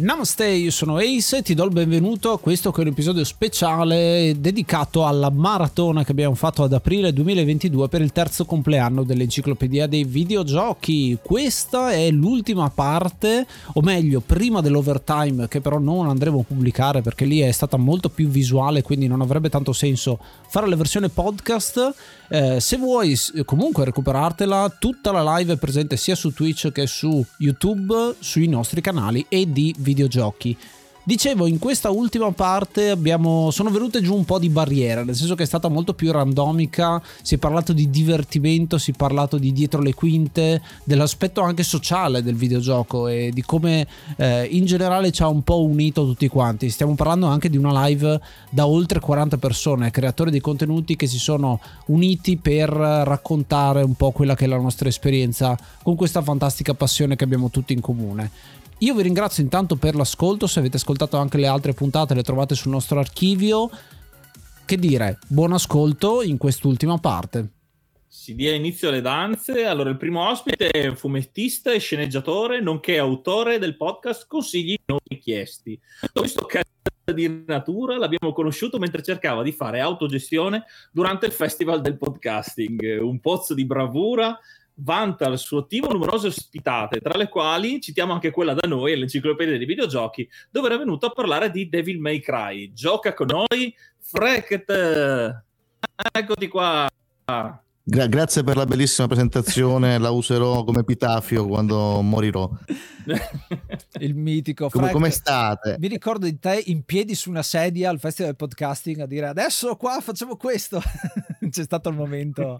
Namaste, io sono Ace e ti do il benvenuto a questo che è un episodio speciale dedicato alla maratona che abbiamo fatto ad aprile 2022 per il terzo compleanno dell'Enciclopedia dei Videogiochi. Questa è l'ultima parte, o meglio prima dell'overtime, che però non andremo a pubblicare perché lì è stata molto più visuale, quindi non avrebbe tanto senso fare la versione podcast. Se vuoi comunque recuperartela, tutta la live è presente sia su Twitch che su YouTube, sui nostri canali e di videogiochi. Dicevo, in questa ultima parte sono venute giù un po' di barriere, nel senso che è stata molto più randomica, si è parlato di divertimento, si è parlato di dietro le quinte, dell'aspetto anche sociale del videogioco e di come in generale ci ha un po' unito tutti quanti. Stiamo parlando anche di una live da oltre 40 persone, creatori di contenuti che si sono uniti per raccontare un po' quella che è la nostra esperienza con questa fantastica passione che abbiamo tutti in comune. Io vi ringrazio intanto per l'ascolto, se avete ascoltato anche le altre puntate le trovate sul nostro archivio. Che dire, buon ascolto in quest'ultima parte. Si dia inizio alle danze. Allora, il primo ospite è un fumettista e sceneggiatore, nonché autore del podcast Consigli Non Richiesti. Questo caso di natura l'abbiamo conosciuto mentre cercava di fare autogestione durante il festival del podcasting. Un pozzo di bravura. Vanta al suo attivo numerose ospitate, tra le quali citiamo anche quella da noi, l'Enciclopedia dei Videogiochi, dove era venuto a parlare di Devil May Cry. Gioca con noi, Fract! Eccoti qua! Grazie per la bellissima presentazione, la userò come epitafio quando morirò. Il mitico Fract. Come state? Mi ricordo di te in piedi su una sedia al Festival del Podcasting a dire adesso qua facciamo questo. C'è stato il momento...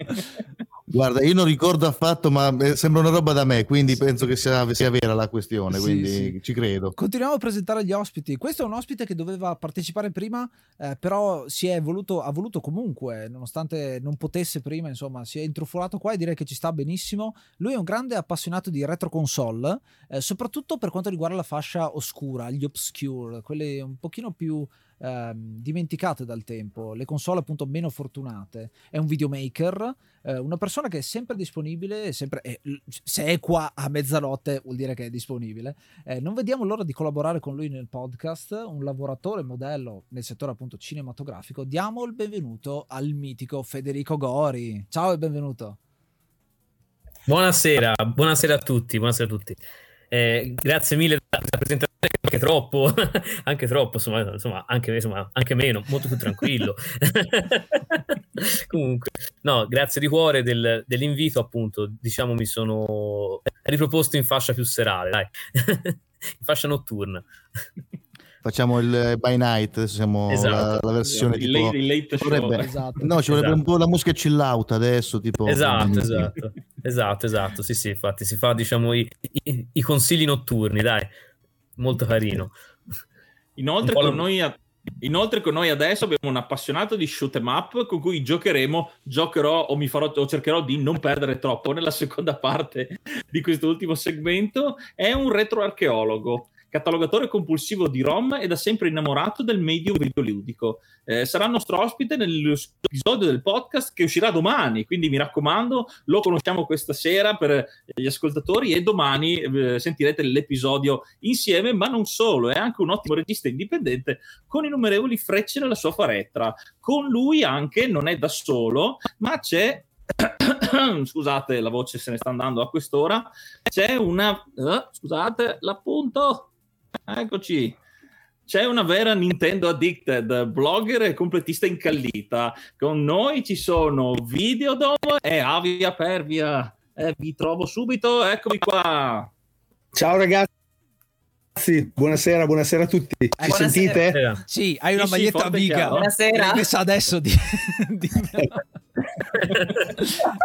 Guarda, io non ricordo affatto, ma sembra una roba da me, quindi sì. Penso che sia vera la questione, sì, quindi sì. Ci credo. Continuiamo a presentare gli ospiti. Questo è un ospite che doveva partecipare prima, però ha voluto comunque, nonostante non potesse prima, insomma, si è intrufolato qua e direi che ci sta benissimo. Lui è un grande appassionato di retro console, soprattutto per quanto riguarda la fascia oscura, gli obscure, quelle un pochino più... dimenticate dal tempo, le console appunto meno fortunate. È un videomaker, una persona che è sempre disponibile, sempre, se è qua a mezzanotte vuol dire che è disponibile. Non vediamo l'ora di collaborare con lui nel podcast. Un lavoratore modello nel settore appunto cinematografico. Diamo il benvenuto al mitico Federico Gori. Ciao e benvenuto. Buonasera a tutti, buonasera a tutti. Grazie mille per la presentazione, anche troppo anche meno, molto più tranquillo. Comunque no, grazie di cuore dell'invito, appunto, diciamo mi sono riproposto in fascia più serale, dai. In fascia notturna. Facciamo il by night, siamo esatto. la versione tipo il late dovrebbe, show. Esatto. No, ci vorrebbe esatto. un po' la musica chill out adesso, tipo esatto sì infatti si fa, diciamo, i consigli notturni, dai, molto carino. Inoltre con noi adesso abbiamo un appassionato di shoot 'em up con cui giocherò o mi farò o cercherò di non perdere troppo nella seconda parte di questo ultimo segmento. È un retroarcheologo, catalogatore compulsivo di ROM e da sempre innamorato del medium videoludico. Sarà nostro ospite nell'episodio del podcast che uscirà domani, quindi mi raccomando, lo conosciamo questa sera per gli ascoltatori e domani sentirete l'episodio insieme, ma non solo, è anche un ottimo regista indipendente con innumerevoli frecce nella sua faretra. Con lui anche non è da solo, ma c'è scusate, la voce se ne sta andando a quest'ora, c'è una scusate l'appunto. Eccoci. C'è una vera Nintendo addicted, blogger e completista incallita. Con noi ci sono Videodrom e Avia Pervia. Vi trovo subito, eccomi qua. Ciao ragazzi. Buonasera a tutti. Ci buonasera. Sentite? Sì, hai una maglietta Amiga. Buonasera. Messa adesso di...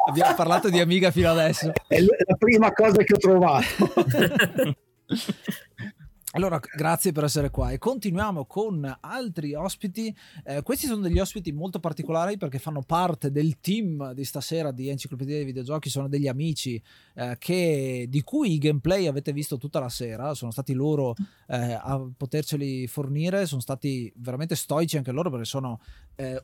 Abbiamo parlato di Amiga fino adesso. È la prima cosa che ho trovato. Allora, grazie per essere qua e continuiamo con altri ospiti. Questi sono degli ospiti molto particolari perché fanno parte del team di stasera di Enciclopedia dei Videogiochi, sono degli amici di cui i gameplay avete visto tutta la sera, sono stati loro a poterceli fornire, sono stati veramente stoici anche loro perché sono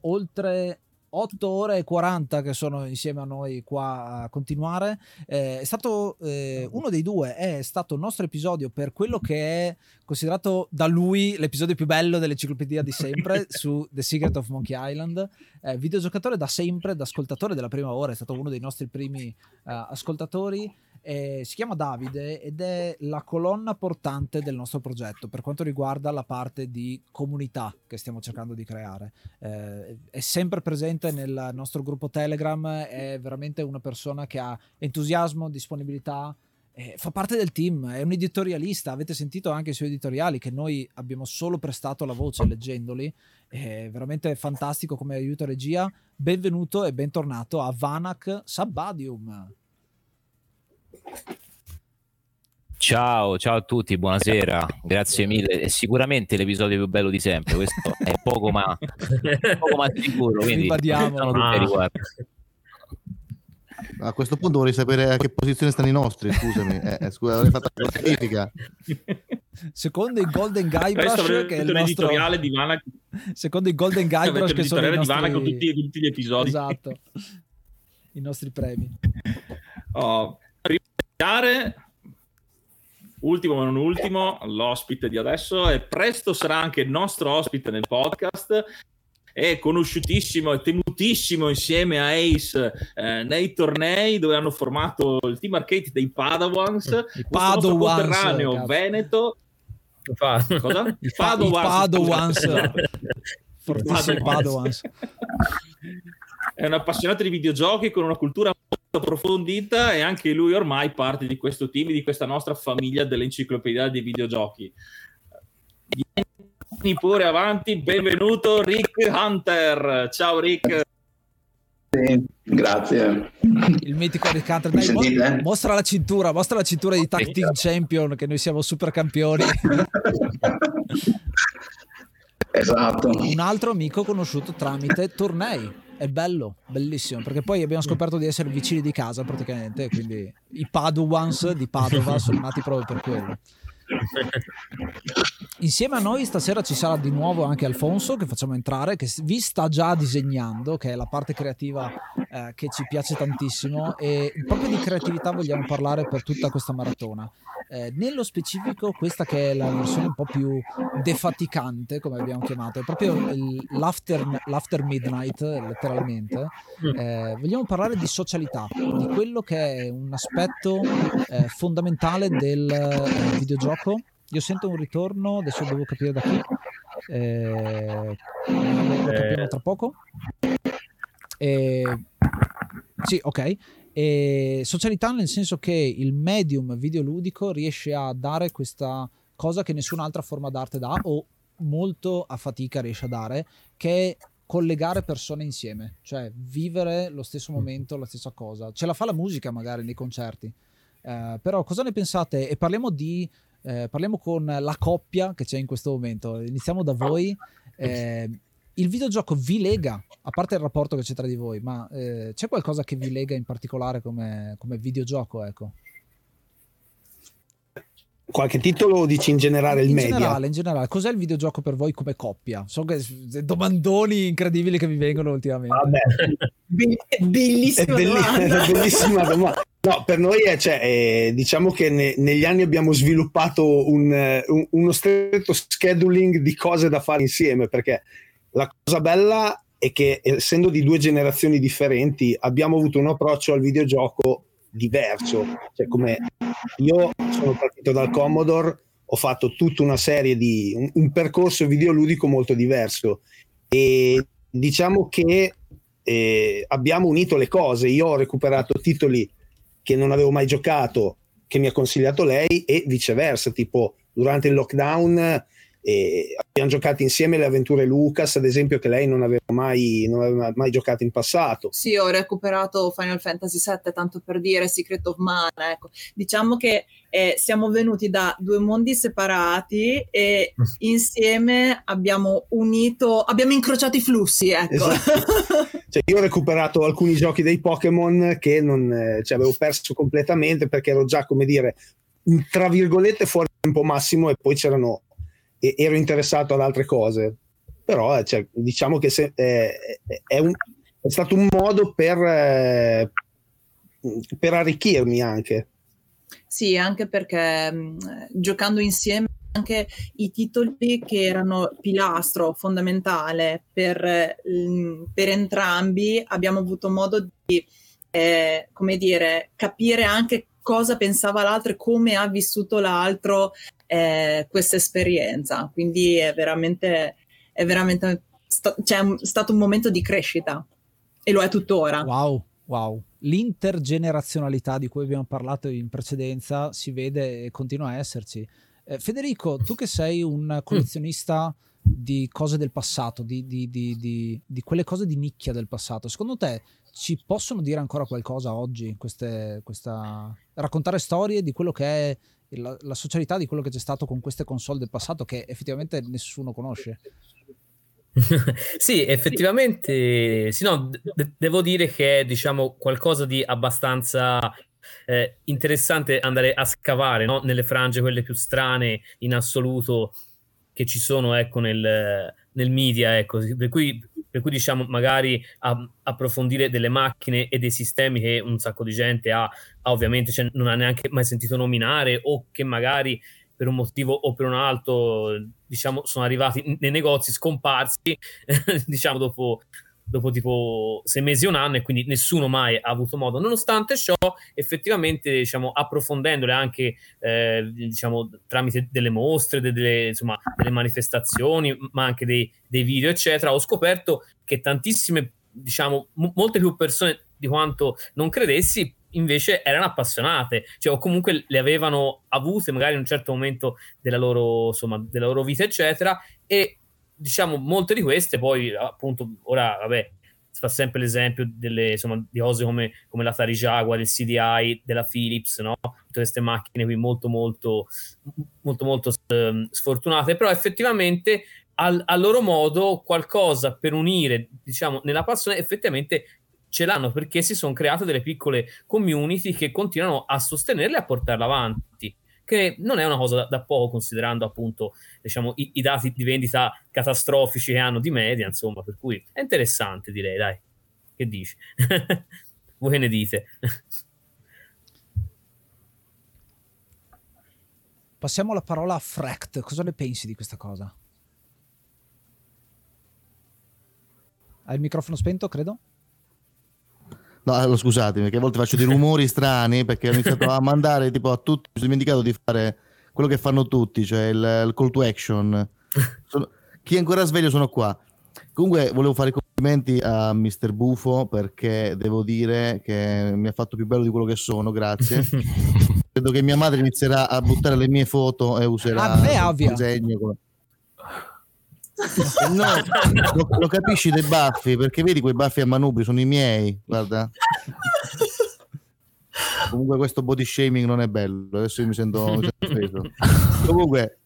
oltre 8 ore e 40 che sono insieme a noi qua a continuare. È stato uno dei due, è stato il nostro episodio per quello che è considerato da lui l'episodio più bello dell'enciclopedia di sempre su The Secret of Monkey Island. Videogiocatore da sempre, da ascoltatore della prima ora, è stato uno dei nostri primi ascoltatori. Si chiama Davide ed è la colonna portante del nostro progetto per quanto riguarda la parte di comunità che stiamo cercando di creare. È sempre presente nel nostro gruppo Telegram, è veramente una persona che ha entusiasmo, disponibilità, fa parte del team, è un editorialista. Avete sentito anche i suoi editoriali che noi abbiamo solo prestato la voce leggendoli. È veramente fantastico come aiuto regia. Benvenuto e bentornato a Vanax Abadium. Ciao a tutti, buonasera, grazie mille. È sicuramente l'episodio più bello di sempre, questo è poco ma sicuro, quindi ribadiamo. A questo punto vorrei sapere a che posizione stanno i nostri, scusami, scusa, avrei fatto una critica. Secondo i Golden Guybrush, che è il nostro editoriale di Vanax, che sono i nostri... con tutti gli episodi. Esatto. I nostri premi. Ultimo ma non ultimo, l'ospite di adesso, e presto sarà anche il nostro ospite nel podcast, è conosciutissimo e temutissimo insieme a Ace nei tornei dove hanno formato il team arcade dei Padawans, il conterraneo veneto, il Padawans. Fortissimo Padawans. È un appassionato di videogiochi con una cultura molto approfondita e anche lui ormai parte di questo team, di questa nostra famiglia dell'enciclopedia dei videogiochi. Vieni pure avanti, benvenuto Rick Hunter. Ciao Rick. Sì, grazie. Il mitico Rick Hunter. Dai, mostra la cintura di Tag Team Champion, che noi siamo super campioni. Esatto. Un altro amico conosciuto tramite tornei. È bello, bellissimo, perché poi abbiamo scoperto di essere vicini di casa praticamente, quindi i Padawans di Padova sono nati proprio per quello. Insieme a noi stasera ci sarà di nuovo anche Alfonso, che facciamo entrare, che vi sta già disegnando, che è la parte creativa che ci piace tantissimo, e proprio di creatività vogliamo parlare per tutta questa maratona. Nello specifico questa che è la versione un po' più defaticante, come abbiamo chiamato, è proprio l'after midnight letteralmente. Vogliamo parlare di socialità, di quello che è un aspetto fondamentale del videogioco. Io sento un ritorno, adesso devo capire da chi, lo capiamo tra poco. Sì, ok. Socialità nel senso che il medium videoludico riesce a dare questa cosa che nessun'altra forma d'arte dà, o molto a fatica riesce a dare, che è collegare persone insieme, cioè vivere lo stesso momento, la stessa cosa. Ce la fa la musica magari nei concerti, però cosa ne pensate? E parliamo con la coppia che c'è in questo momento. Iniziamo da voi. Il videogioco vi lega, a parte il rapporto che c'è tra di voi, ma c'è qualcosa che vi lega in particolare come videogioco? Ecco, qualche titolo, dici in generale? In generale, cos'è il videogioco per voi come coppia? So che domandoni incredibili che vi vengono ultimamente. Vabbè. Bellissima domanda. No, per noi è, diciamo che negli anni abbiamo sviluppato uno stretto scheduling di cose da fare insieme, perché la cosa bella è che, essendo di due generazioni differenti, abbiamo avuto un approccio al videogioco diverso. Cioè, come io sono partito dal Commodore, ho fatto tutta una serie di un percorso videoludico molto diverso, e diciamo che abbiamo unito le cose. Io ho recuperato titoli che non avevo mai giocato, che mi ha consigliato lei, e viceversa. Tipo durante il lockdown abbiamo giocato insieme le avventure Lucas, ad esempio, che lei non aveva mai giocato in passato. Sì, ho recuperato Final Fantasy 7, tanto per dire, Secret of Mana, ecco. Diciamo che siamo venuti da due mondi separati e insieme abbiamo incrociato i flussi, ecco. Esatto. Cioè, io ho recuperato alcuni giochi dei Pokémon che avevo perso completamente, perché ero già, come dire, tra virgolette fuori tempo massimo, e poi ero interessato ad altre cose. Però diciamo che è è stato un modo per arricchirmi anche. Sì, anche perché giocando insieme anche i titoli che erano pilastro fondamentale per entrambi, abbiamo avuto modo di come dire, capire anche cosa pensava l'altro e come ha vissuto l'altro questa esperienza. Quindi è veramente stato un momento di crescita, e lo è tuttora. Wow. L'intergenerazionalità di cui abbiamo parlato in precedenza si vede e continua a esserci. Federico, tu che sei un collezionista di cose del passato, di quelle cose di nicchia del passato, secondo te ci possono dire ancora qualcosa oggi, raccontare storie di quello che è la socialità, di quello che c'è stato con queste console del passato che effettivamente nessuno conosce? Sì, effettivamente sì, no, devo dire che è, diciamo, qualcosa di abbastanza interessante andare a scavare, no? Nelle frange quelle più strane in assoluto che ci sono, ecco, nel media, ecco, per cui diciamo magari approfondire delle macchine e dei sistemi che un sacco di gente ha ovviamente, cioè, non ha neanche mai sentito nominare, o che magari per un motivo o per un altro, diciamo, sono arrivati nei negozi scomparsi, diciamo, dopo tipo 6 mesi o un anno, e quindi nessuno mai ha avuto modo. Nonostante ciò, effettivamente, diciamo, approfondendole anche, diciamo, tramite delle mostre, insomma, delle manifestazioni, ma anche dei video, eccetera, ho scoperto che tantissime, diciamo, molte più persone di quanto non credessi invece erano appassionate, cioè, o comunque le avevano avute magari in un certo momento della loro vita, eccetera, e diciamo molte di queste poi, appunto, ora vabbè, si fa sempre l'esempio di cose come l'Atari Jaguar, il CDI della Philips, no? Tutte queste macchine qui molto sfortunate, però effettivamente al loro modo qualcosa per unire, diciamo, nella passione effettivamente ce l'hanno, perché si sono create delle piccole community che continuano a sostenerle e a portarle avanti, che non è una cosa da poco, considerando appunto, diciamo, i dati di vendita catastrofici che hanno di media, insomma, per cui è interessante, direi, dai. Che dici? Voi che ne dite? Passiamo la parola a Fract. Cosa ne pensi di questa cosa? Hai il microfono spento, credo? No, scusatemi, perché a volte faccio dei rumori strani, perché ho iniziato a mandare tipo a tutti, mi sono dimenticato di fare quello che fanno tutti, cioè il call to action. Chi è ancora sveglio, sono qua. Comunque volevo fare i complimenti a Mr. Bufo, perché devo dire che mi ha fatto più bello di quello che sono, grazie. Credo che mia madre inizierà a buttare le mie foto e userà il disegno. No, lo capisci dai baffi, perché vedi quei baffi a manubrio sono i miei, guarda. Comunque questo body shaming non è bello, adesso io mi sento offeso. Comunque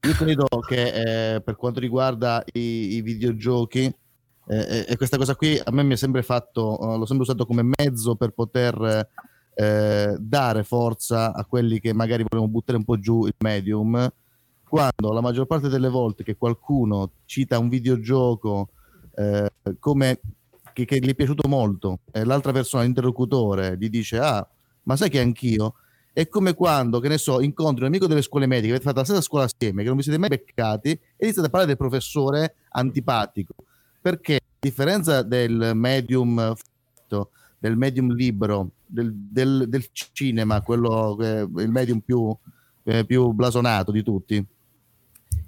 io credo che per quanto riguarda i videogiochi, e questa cosa qui a me mi è sempre fatto, l'ho sempre usato come mezzo per poter dare forza a quelli che magari volevano buttare un po' giù il medium. Quando la maggior parte delle volte che qualcuno cita un videogioco come che gli è piaciuto molto, l'altra persona, l'interlocutore, gli dice: ah, ma sai che anch'io? È come quando, che ne so, incontri un amico delle scuole medie, che avete fatto la stessa scuola assieme, che non vi siete mai beccati, e iniziate a parlare del professore antipatico, perché a differenza del medium fatto, del medium libero, del cinema, quello il medium più blasonato di tutti,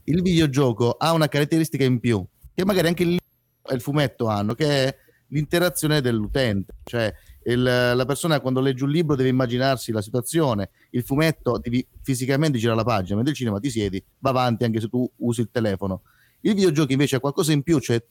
il videogioco ha una caratteristica in più che magari anche il fumetto hanno, che è l'interazione dell'utente, cioè la persona quando legge un libro deve immaginarsi la situazione, il fumetto devi fisicamente girare la pagina, mentre il cinema ti siedi, va avanti anche se tu usi il telefono. Il videogioco invece ha qualcosa in più, cioè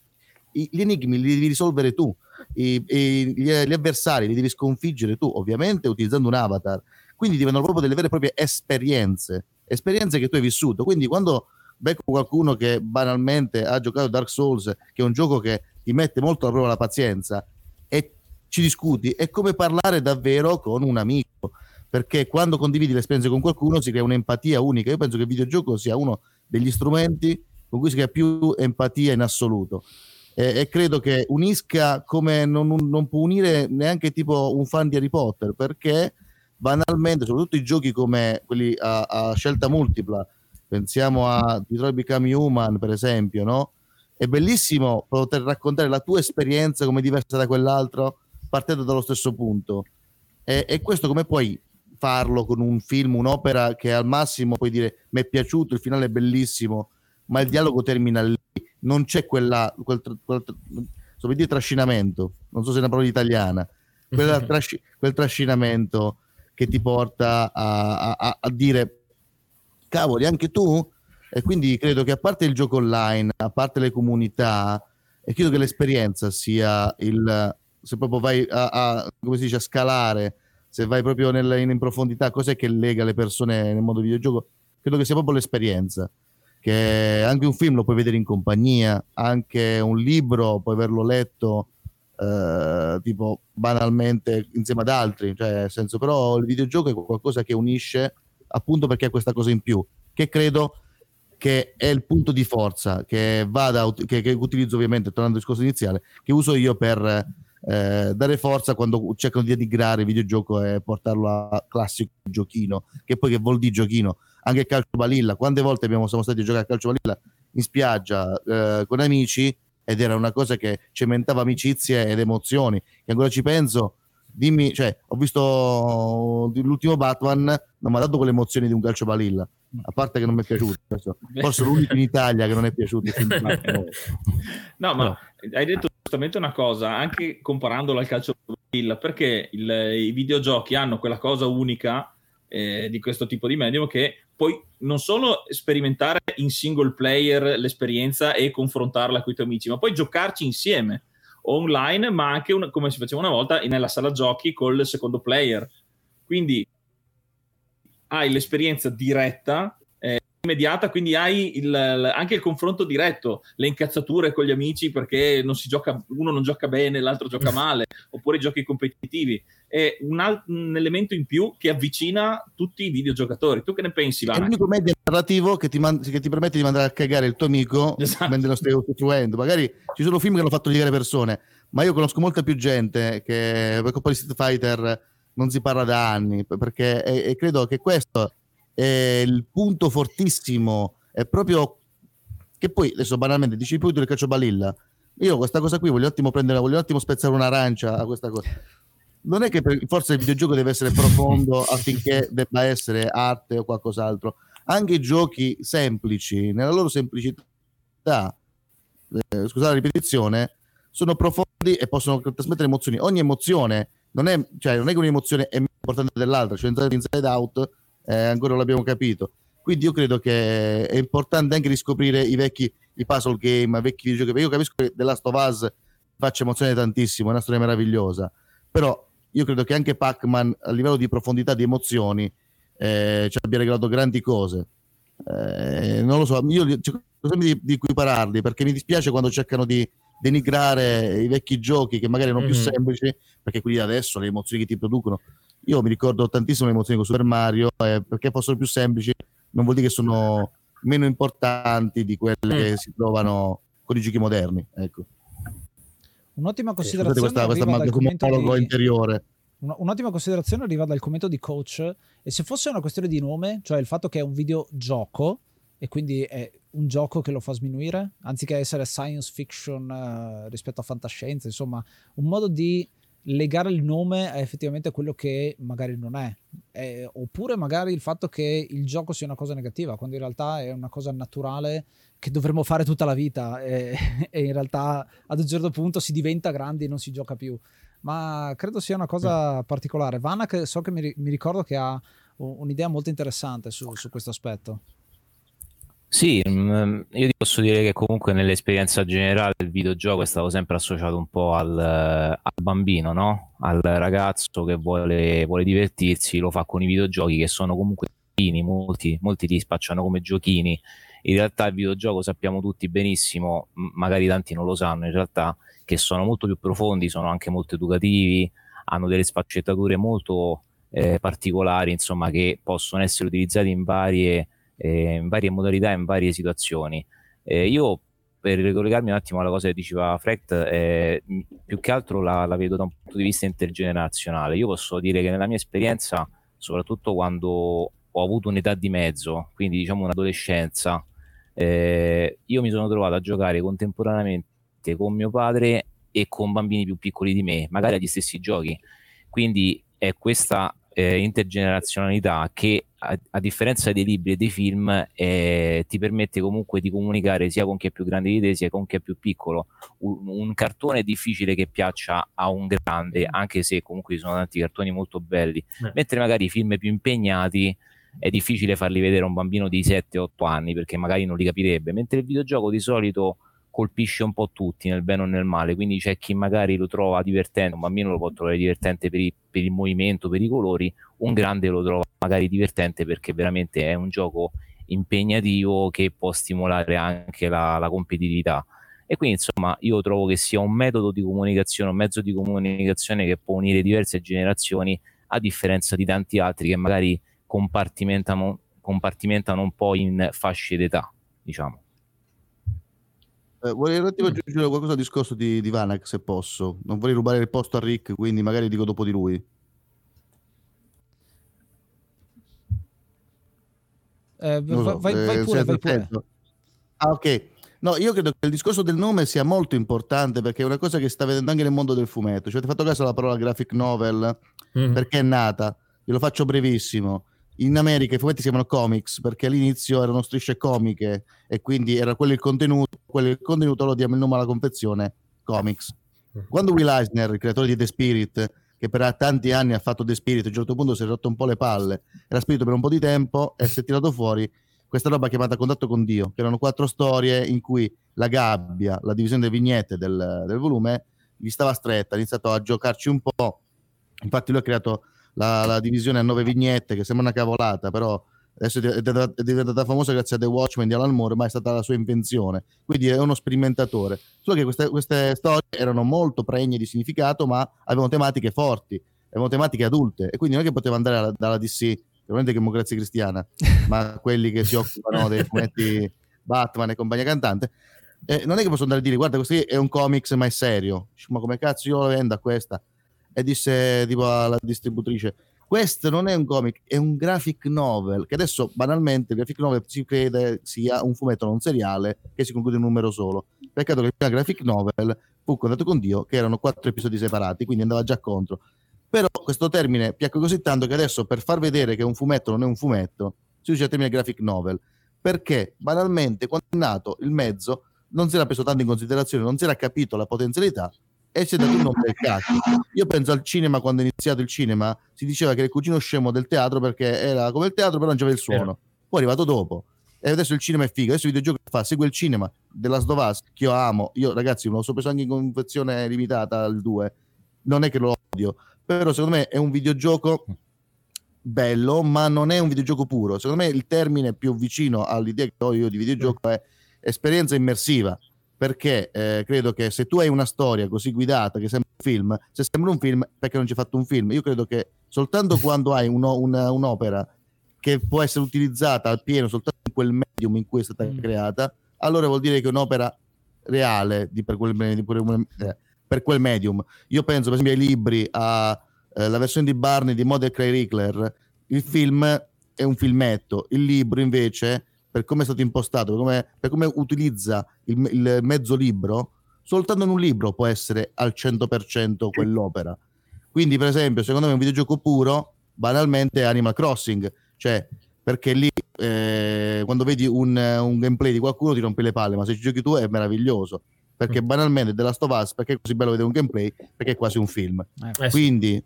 gli enigmi li devi risolvere tu, gli avversari li devi sconfiggere tu, ovviamente utilizzando un avatar. Quindi diventano proprio delle vere e proprie esperienze che tu hai vissuto. Quindi quando becco qualcuno che banalmente ha giocato Dark Souls, che è un gioco che ti mette molto alla prova la pazienza, e ci discuti, è come parlare davvero con un amico, perché quando condividi le esperienze con qualcuno si crea un'empatia unica. Io penso che il videogioco sia uno degli strumenti con cui si crea più empatia in assoluto. e credo che unisca come non può unire neanche tipo un fan di Harry Potter, perché banalmente, soprattutto i giochi come quelli a scelta multipla, pensiamo a Detroit Become Human per esempio, no? È bellissimo poter raccontare la tua esperienza come diversa da quell'altro, partendo dallo stesso punto, e questo come puoi farlo con un film, un'opera che al massimo puoi dire mi è piaciuto, il finale è bellissimo, ma il dialogo termina lì, non c'è quel trascinamento, non so se è una parola italiana, quel trascinamento che ti porta a dire cavoli anche tu. E quindi credo che, a parte il gioco online, a parte le comunità, e credo che l'esperienza sia il, se proprio vai come si dice, a scalare, se vai proprio in profondità, cos'è che lega le persone nel mondo del videogioco, credo che sia proprio l'esperienza, che anche un film lo puoi vedere in compagnia, anche un libro puoi averlo letto tipo banalmente insieme ad altri, cioè nel senso, però il videogioco è qualcosa che unisce, appunto perché è questa cosa in più, che credo che è il punto di forza che utilizzo, ovviamente tornando al discorso iniziale, che uso io per dare forza quando cerco di denigrare il videogioco e portarlo a classico giochino, che poi che vuol dire giochino? Anche il calcio balilla, quante volte siamo stati a giocare a calcio balilla in spiaggia con amici, ed era una cosa che cementava amicizie ed emozioni, che ancora ci penso. Dimmi, cioè, ho visto l'ultimo Batman, non mi ha dato quelle emozioni di un calcio balilla, a parte che non mi è piaciuto, forse l'unico in Italia che non è piaciuto. No, ma no. Hai detto giustamente una cosa, anche comparandola al calcio balilla, perché i videogiochi hanno quella cosa unica di questo tipo di medium, che puoi non solo sperimentare in single player l'esperienza e confrontarla con i tuoi amici, ma poi giocarci insieme online, ma anche come si faceva una volta nella sala giochi col secondo player. Quindi hai l'esperienza diretta, immediata, quindi hai anche il confronto diretto, le incazzature con gli amici perché non si gioca, uno non gioca bene, l'altro gioca male, oppure i giochi competitivi. È un elemento in più che avvicina tutti i videogiocatori. Tu che ne pensi, Vanax? È l'unico media narrativo che ti permette di mandare a cagare il tuo amico, esatto, mentre lo stai costruendo. Magari ci sono film che hanno fatto litigare persone, ma io conosco molta più gente che per colpa di Street Fighter non si parla da anni, perché e credo che questo è il punto fortissimo, è proprio che poi adesso banalmente dici più del calcio balilla. Io questa cosa qui voglio un attimo spezzare un'arancia a questa cosa. Non è che forse il videogioco deve essere profondo affinché debba essere arte o qualcos'altro. Anche i giochi semplici, nella loro semplicità, scusate la ripetizione, sono profondi e possono trasmettere emozioni. Ogni emozione non è che un'emozione è meno importante dell'altra, cioè Inside Out ancora non l'abbiamo capito. Quindi io credo che è importante anche riscoprire i puzzle game, i vecchi videogiochi, perché io capisco che The Last of Us faccia emozione tantissimo, è una storia meravigliosa, però io credo che anche Pac-Man, a livello di profondità di emozioni, ci abbia regalato grandi cose. Non lo so, io cerco sempre di equipararli, perché mi dispiace quando cercano di denigrare i vecchi giochi che magari erano più semplici, perché quelli adesso, le emozioni che ti producono, io mi ricordo tantissimo le emozioni con Super Mario, perché fossero più semplici non vuol dire che sono meno importanti di quelle che si trovano con i giochi moderni, ecco. Un'ottima considerazione, un'ottima considerazione arriva dal commento di Coach, e se fosse una questione di nome, cioè il fatto che è un videogioco e quindi è un gioco che lo fa sminuire, anziché essere science fiction rispetto a fantascienza, insomma un modo di legare il nome a effettivamente quello che magari non è, oppure magari il fatto che il gioco sia una cosa negativa, quando in realtà è una cosa naturale che dovremmo fare tutta la vita, e in realtà ad un certo punto si diventa grandi e non si gioca più, ma credo sia una cosa particolare. Vanax, so che mi ricordo che ha un'idea molto interessante su questo aspetto. Sì, io ti posso dire che comunque nell'esperienza generale il videogioco è stato sempre associato un po' al bambino, no? Al ragazzo che vuole divertirsi, lo fa con i videogiochi che sono comunque giochini, molti li spacciano come giochini. In realtà il videogioco, sappiamo tutti benissimo, magari tanti non lo sanno in realtà, che sono molto più profondi, sono anche molto educativi, hanno delle sfaccettature molto particolari, insomma, che possono essere utilizzate in varie modalità, in varie situazioni. Io per ricollegarmi un attimo alla cosa che diceva Fract, più che altro la vedo da un punto di vista intergenerazionale. Io posso dire che nella mia esperienza, soprattutto quando ho avuto un'età di mezzo, quindi diciamo un'adolescenza, io mi sono trovato a giocare contemporaneamente con mio padre e con bambini più piccoli di me, magari agli stessi giochi. Quindi è questa intergenerazionalità che, a differenza dei libri e dei film, ti permette comunque di comunicare sia con chi è più grande di te sia con chi è più piccolo. Un cartone è difficile che piaccia a un grande, anche se comunque ci sono tanti cartoni molto belli, mentre magari i film più impegnati è difficile farli vedere a un bambino di 7-8 anni perché magari non li capirebbe, mentre il videogioco di solito colpisce un po' tutti, nel bene o nel male, quindi c'è chi magari lo trova divertente, un bambino lo può trovare divertente per il movimento, per i colori, un grande lo trova magari divertente perché veramente è un gioco impegnativo che può stimolare anche la competitività. E quindi insomma io trovo che sia un metodo di comunicazione, un mezzo di comunicazione che può unire diverse generazioni, a differenza di tanti altri che magari compartimentano un po' in fasce d'età, diciamo. Vorrei un attimo aggiungere qualcosa al discorso di Vanax, se posso. Non vorrei rubare il posto a Rick, quindi magari dico dopo di lui. Vai pure. Ah, ok. No, io credo che il discorso del nome sia molto importante, perché è una cosa che sta vedendo anche nel mondo del fumetto. Ci avete fatto caso alla parola graphic novel? Perché è nata? Ve lo faccio brevissimo. In America i fumetti si chiamano comics perché all'inizio erano strisce comiche e quindi era quello il contenuto, lo diamo il nome alla confezione, comics. Quando Will Eisner, il creatore di The Spirit, che per tanti anni ha fatto The Spirit, a un certo punto si è rotto un po' le palle, era spirito per un po' di tempo e si è tirato fuori questa roba chiamata Contatto con Dio, che erano 4 storie in cui la gabbia, la divisione delle vignette del volume gli stava stretta, ha iniziato a giocarci un po'. Infatti lui ha creato la divisione a 9 vignette, che sembra una cavolata, però adesso è diventata famosa grazie a The Watchmen di Alan Moore, ma è stata la sua invenzione, quindi è uno sperimentatore. Solo che queste storie erano molto pregne di significato, ma avevano tematiche forti, avevano tematiche adulte, e quindi non è che poteva andare dalla DC, ovviamente, Democrazia Cristiana, ma quelli che si occupano dei fumetti Batman e compagnia cantante, non è che posso andare a dire guarda, questo è un comics ma è serio, ma come cazzo io lo vendo a questa? E disse tipo alla distributrice: questo non è un comic, è un graphic novel, che adesso banalmente il graphic novel si crede sia un fumetto non seriale che si conclude in un numero solo. Peccato che la graphic novel fu Contatto con Dio, che erano 4 episodi separati, quindi andava già contro. Però questo termine piacque così tanto che adesso, per far vedere che un fumetto non è un fumetto, si usa il termine graphic novel, perché banalmente quando è nato il mezzo non si era preso tanto in considerazione, non si era capito la potenzialità e si è dato un nome del cacchio. Io penso al cinema, quando è iniziato il cinema si diceva che era il cugino scemo del teatro perché era come il teatro però non c'era il suono, poi è arrivato dopo e adesso il cinema è figo, adesso il videogioco fa, segue il cinema della Slovas, che io amo, io ragazzi me lo so preso anche in confezione limitata al 2, non è che lo odio, però secondo me è un videogioco bello ma non è un videogioco puro. Secondo me il termine più vicino all'idea che ho io di videogioco è esperienza immersiva, perché credo che se tu hai una storia così guidata che sembra un film, se sembra un film perché non ci hai fatto un film. Io credo che soltanto quando hai un'opera che può essere utilizzata al pieno soltanto in quel medium in cui è stata creata, allora vuol dire che è un'opera reale per quel medium. Io penso per esempio ai libri, alla versione di Barney di Maud e Clay Rickler, il film è un filmetto, il libro invece, per come è stato impostato, per come utilizza il mezzo libro, soltanto in un libro può essere al 100% quell'opera. Quindi per esempio secondo me un videogioco puro banalmente è Animal Crossing, cioè perché lì quando vedi un gameplay di qualcuno ti rompi le palle, ma se ci giochi tu è meraviglioso, perché banalmente The Last of Us, perché è così bello vedere un gameplay? Perché è quasi un film. Quindi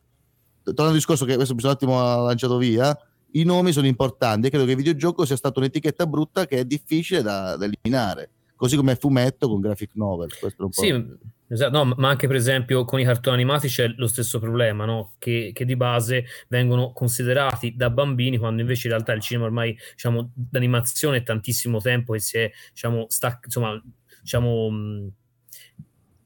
tornando al discorso che questo mi sono un attimo lanciato via, i nomi sono importanti e credo che il videogioco sia stata un'etichetta brutta che è difficile da eliminare, così come il fumetto con graphic novel. Questo è un po'. Sì, esatto, no, ma anche per esempio con i cartoni animati c'è lo stesso problema, no? Che di base vengono considerati da bambini, quando invece in realtà il cinema ormai, diciamo, d'animazione è tantissimo tempo e si è, diciamo,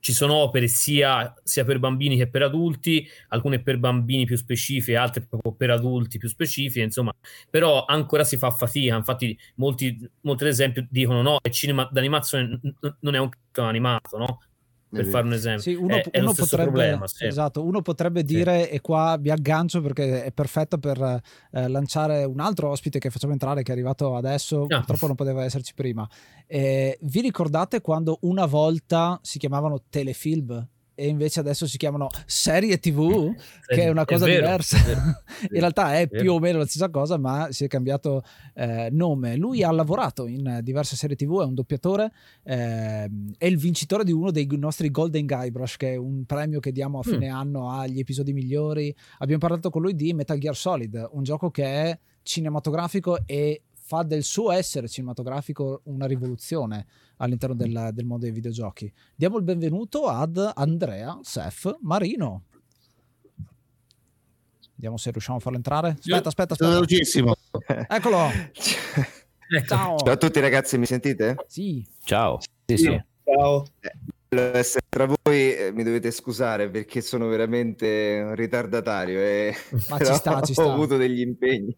ci sono opere sia per bambini che per adulti, alcune per bambini più specifiche, altre proprio per adulti più specifiche, insomma, però ancora si fa fatica. Infatti molti ad esempio dicono no, il cinema d'animazione non è un cartone animato, no? Per fare un esempio, sì, uno potrebbe, problema, sì. Esatto, uno potrebbe dire, sì. E qua vi aggancio perché è perfetto per lanciare un altro ospite che facciamo entrare, che è arrivato adesso, purtroppo non poteva esserci prima. Vi ricordate quando una volta si chiamavano telefilm e invece adesso si chiamano serie TV, che è una cosa diversa? In realtà è più o meno la stessa cosa, ma si è cambiato nome. Lui ha lavorato in diverse serie TV, è un doppiatore, è il vincitore di uno dei nostri Golden Guybrush, che è un premio che diamo a fine anno agli episodi migliori. Abbiamo parlato con lui di Metal Gear Solid, un gioco che è cinematografico e fa del suo essere cinematografico una rivoluzione all'interno del mondo dei videogiochi. Diamo il benvenuto ad Andrea Seth Marino. Vediamo se riusciamo a farlo entrare. Aspetta. Velocissimo. Eccolo. Ciao. Ciao a tutti ragazzi, mi sentite? Sì. Ciao. Sì. Ciao. Essere tra voi, mi dovete scusare perché sono veramente un ritardatario e ci sta. Ho avuto degli impegni.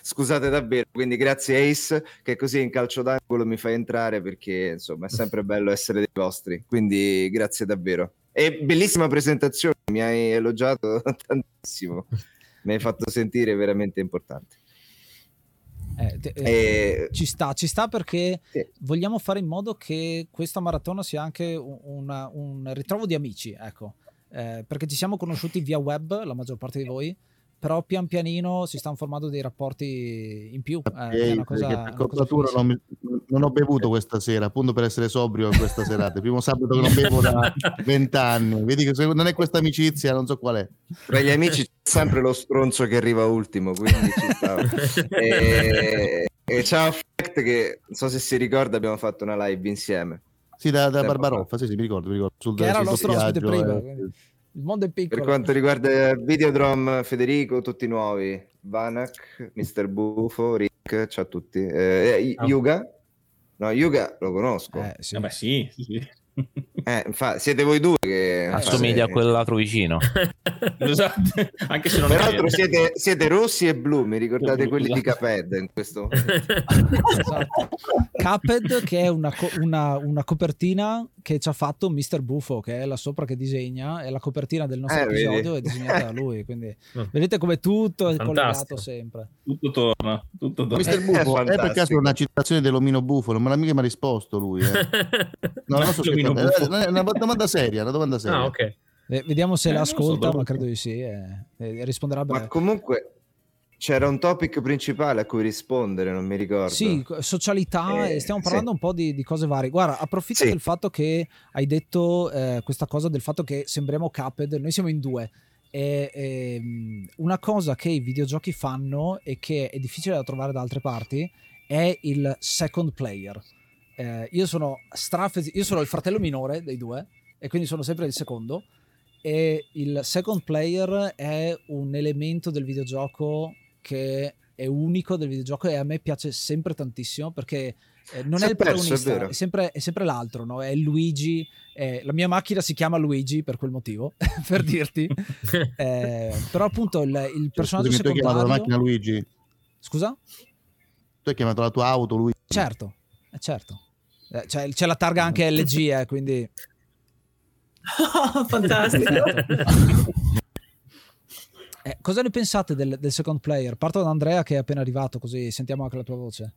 Scusate davvero, quindi grazie Ace che così in calcio d'angolo mi fa entrare, perché insomma è sempre bello essere dei vostri, quindi grazie davvero. E bellissima presentazione, mi hai elogiato tantissimo, mi hai fatto sentire veramente importante. Ci sta perché vogliamo fare in modo che questa maratona sia anche un ritrovo di amici, ecco, perché ci siamo conosciuti via web, la maggior parte di voi, però pian pianino si stanno formando dei rapporti in più. È una cosa, non ho bevuto questa sera, appunto per essere sobrio questa serata. Il primo sabato che non bevo da 20 anni. Vedi che se non è questa amicizia, non so qual è. Tra gli amici c'è sempre lo stronzo che arriva ultimo, quindi ci stavo. E ciao Fract, che non so se si ricorda, abbiamo fatto una live insieme. Sì, da Barbaroffa, sì, mi ricordo. Che era il nostro ospite prima. Il mondo è piccolo. Per quanto riguarda Videodrom, Federico, tutti nuovi, Vanax, Mr. Bufo, Rick, ciao a tutti. Yuga? No, Yuga lo conosco. Sì. Vabbè, sì. Siete voi due che... Assomiglia a quell'altro vicino. Esatto. Anche se non peraltro siete rossi e blu, mi ricordate quelli di Caped in questo esatto. Caped, che è una copertina che ci ha fatto Mr. Bufo, che è là sopra che disegna, e la copertina del nostro episodio è disegnata da lui, quindi vedete come tutto è collegato sempre. Tutto torna. Mr. Bufo è per caso una citazione dell'omino Bufo, non me l'ha mica mai risposto lui. No, non so se è una domanda seria, Ah, ok. Vediamo se l'ascolta, ma credo di sì, risponderà bene. Ma comunque c'era un topic principale a cui rispondere, non mi ricordo. Sì, socialità, stiamo parlando un po' di cose varie. Guarda, approfitto del fatto che hai detto questa cosa del fatto che sembriamo Caped, noi siamo in due. E una cosa che i videogiochi fanno e che è difficile da trovare da altre parti è il second player. Io sono il fratello minore dei due e quindi sono sempre il secondo, e il second player è un elemento del videogioco che è unico del videogioco e a me piace sempre tantissimo perché non è il protagonista, è sempre l'altro, no? È Luigi, la mia macchina si chiama Luigi per quel motivo, per dirti. Però appunto il personaggio secondario... Tu hai chiamato la macchina Luigi? Scusa? Tu hai chiamato la tua auto Luigi? Certo. C'è la targa anche LG, quindi... Oh, fantastico. Cosa ne pensate del second player? Parto da Andrea che è appena arrivato, così sentiamo anche la tua voce.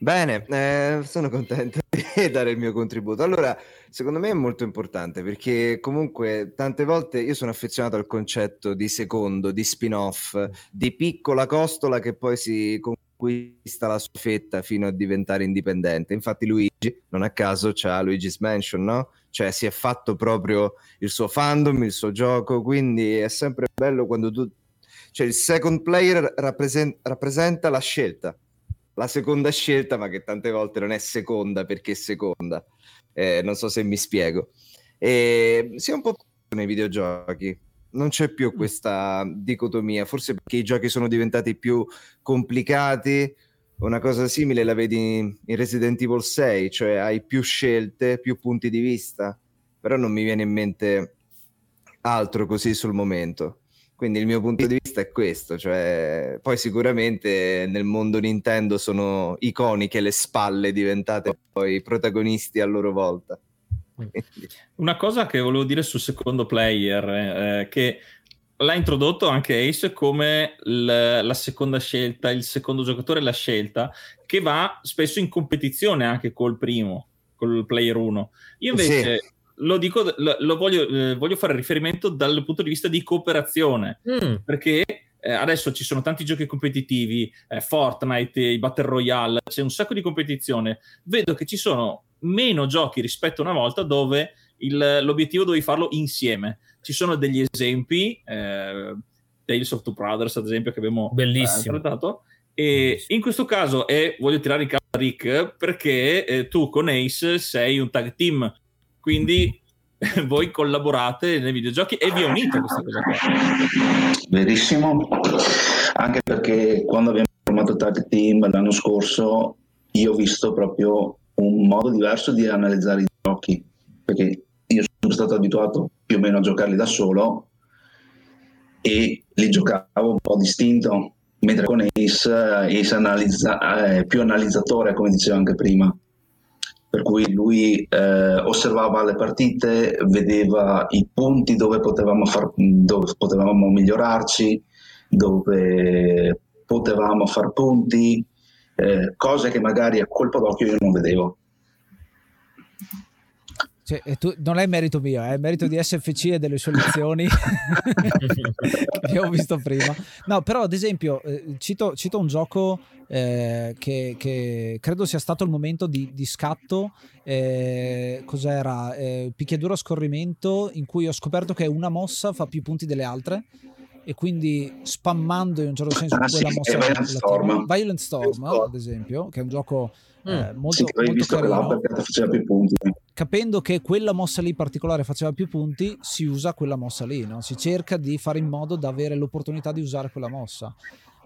Bene, sono contento di dare il mio contributo. Allora, secondo me è molto importante perché comunque tante volte io sono affezionato al concetto di secondo, di spin-off, di piccola costola che poi si conquista la sua fetta fino a diventare indipendente. Infatti Luigi, non a caso, c'ha Luigi's Mansion, no? Cioè si è fatto proprio il suo fandom, il suo gioco, quindi è sempre bello quando tu... Cioè il second player rappresenta la scelta, la seconda scelta, ma che tante volte non è seconda perché è seconda. Non so se mi spiego. Sì, un po' nei videogiochi non c'è più questa dicotomia, forse perché i giochi sono diventati più complicati. Una cosa simile la vedi in Resident Evil 6, cioè hai più scelte, più punti di vista, però non mi viene in mente altro così sul momento. Quindi il mio punto di vista è questo, cioè poi sicuramente nel mondo Nintendo sono iconiche le spalle diventate poi protagonisti a loro volta. Una cosa che volevo dire sul secondo player, che l'ha introdotto anche Ace come la seconda scelta, il secondo giocatore, la scelta che va spesso in competizione anche col primo, col player 1. Io invece... Sì. Lo dico, voglio fare riferimento dal punto di vista di cooperazione, perché adesso ci sono tanti giochi competitivi, Fortnite, i Battle Royale, c'è un sacco di competizione. Vedo che ci sono meno giochi rispetto a una volta dove l'obiettivo dovevi farlo insieme. Ci sono degli esempi, Tales of Two Brothers ad esempio, che abbiamo trattato, e in questo caso voglio tirare in casa Rick, perché tu con Ace sei un tag team. Quindi voi collaborate nei videogiochi e vi unite a questa cosa qua. Verissimo, anche perché quando abbiamo formato Tag Team l'anno scorso io ho visto proprio un modo diverso di analizzare i giochi, perché io sono stato abituato più o meno a giocarli da solo e li giocavo un po' distinto, mentre con Ace è più analizzatore, come dicevo anche prima. Per cui lui osservava le partite, vedeva i punti dove potevamo migliorarci, dove potevamo far punti, cose che magari a colpo d'occhio io non vedevo. Cioè, tu, non è merito mio, è merito di SFC e delle soluzioni che ho visto prima. No, però ad esempio cito un gioco che credo sia stato il momento di scatto, cos'era? Picchiaduro a scorrimento, in cui ho scoperto che una mossa fa più punti delle altre, e quindi spammando in un certo senso quella mossa. Violent Storm, ad esempio, che è un gioco molto, molto carino. Che faceva più punti. Capendo che quella mossa lì in particolare faceva più punti, si usa quella mossa lì, no? Si cerca di fare in modo da avere l'opportunità di usare quella mossa,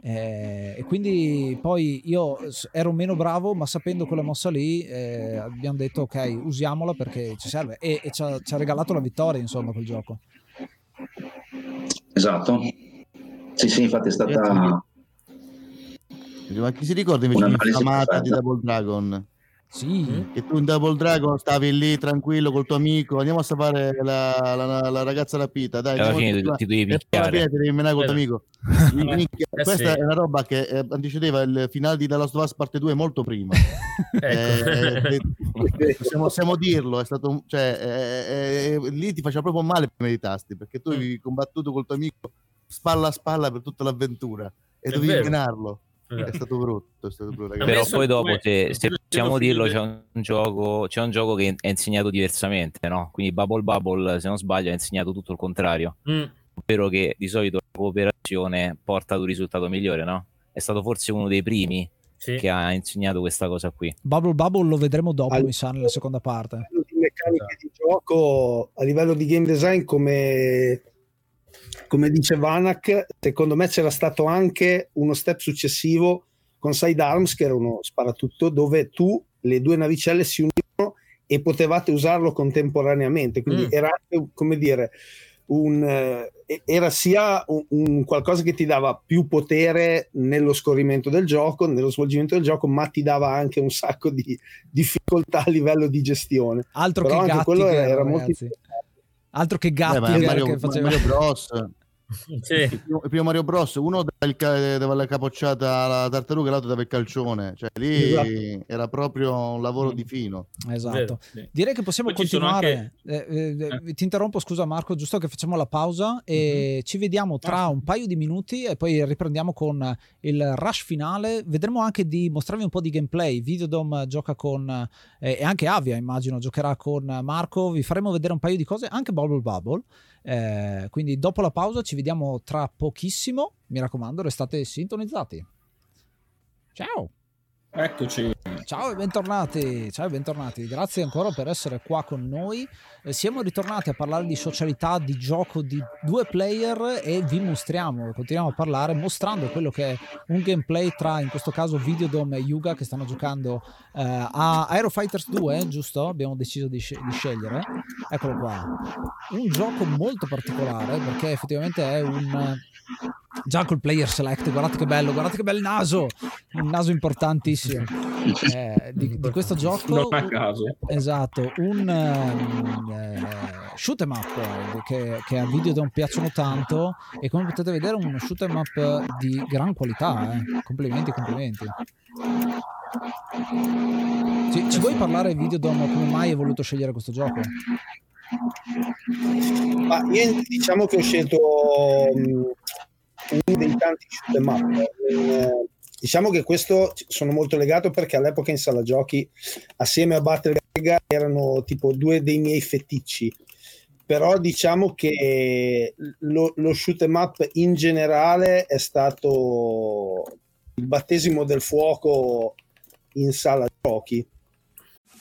e quindi poi io ero meno bravo, ma sapendo quella mossa lì abbiamo detto ok, usiamola perché ci serve, e ci ha regalato la vittoria, insomma, quel gioco. Esatto, sì, infatti è stata... Ma chi si ricorda invece l'infamata di Double Dragon? Sì. Che tu in Double Dragon stavi lì tranquillo col tuo amico, andiamo a salvare la ragazza rapita, dai, alla fine ti devi picchiare, alla fine ti devi menare col tuo amico. Questa è una roba che antecedeva il finale di The Last of Us parte 2 molto prima. Possiamo dirlo, è stato, cioè, lì ti faceva proprio male prima dei tasti, perché tu avevi combattuto col tuo amico spalla a spalla per tutta l'avventura e dovevi menarlo. È stato brutto, ragazzi. Però poi dopo, se possiamo dirlo, c'è un gioco che è insegnato diversamente, no? Quindi Bubble, se non sbaglio, è insegnato tutto il contrario, ovvero che di solito la cooperazione porta ad un risultato migliore, no? È stato forse uno dei primi che ha insegnato questa cosa qui. Bubble lo vedremo dopo, mi sa, nella seconda parte. A livello di meccaniche di gioco, a livello di game design, come dice Vanax, secondo me c'era stato anche uno step successivo con Sidearms, che era uno sparatutto dove le due navicelle si univano e potevate usarlo contemporaneamente, quindi era anche, come dire, era sia un qualcosa che ti dava più potere nello scorrimento del gioco, nello svolgimento del gioco, ma ti dava anche un sacco di difficoltà a livello di gestione. Altro però che anche quello era molto Mario Bros. Sì. Il primo Mario Bros, uno dava la capocciata alla tartaruga, l'altro dava il calcione, cioè lì era proprio un lavoro di fino. Esatto. Direi che possiamo continuare. Ti interrompo, scusa Marco, giusto che facciamo la pausa e ci vediamo tra un paio di minuti e poi riprendiamo con il rush finale. Vedremo anche di mostrarvi un po' di gameplay. Videodom gioca con e anche Avia, immagino, giocherà con Marco. Vi faremo vedere un paio di cose, anche Bubble. Quindi dopo la pausa ci vediamo tra pochissimo, mi raccomando restate sintonizzati. Ciao, eccoci. Ciao e bentornati, grazie ancora per essere qua con noi. Siamo ritornati a parlare di socialità, di gioco di due player e vi mostriamo, continuiamo a parlare mostrando quello che è un gameplay tra, in questo caso, Videodrom e Yuga, che stanno giocando a Aero Fighters 2, giusto? Abbiamo deciso di scegliere, eccolo qua, un gioco molto particolare perché effettivamente è un... Già col player select, guardate che bello il naso, un naso importantissimo di questo gioco. Non a caso. Esatto, un shoot 'em up che a Videodrom piacciono tanto e come potete vedere uno shoot 'em up di gran qualità, complimenti. Ci vuoi parlare Videodrom, come mai hai voluto scegliere questo gioco? Ma io diciamo che ho scelto uno dei tanti shoot 'em up. Diciamo che questo sono molto legato perché all'epoca in sala giochi assieme a Battle Gag erano tipo due dei miei feticci, però diciamo che lo shoot 'em up in generale è stato il battesimo del fuoco in sala giochi.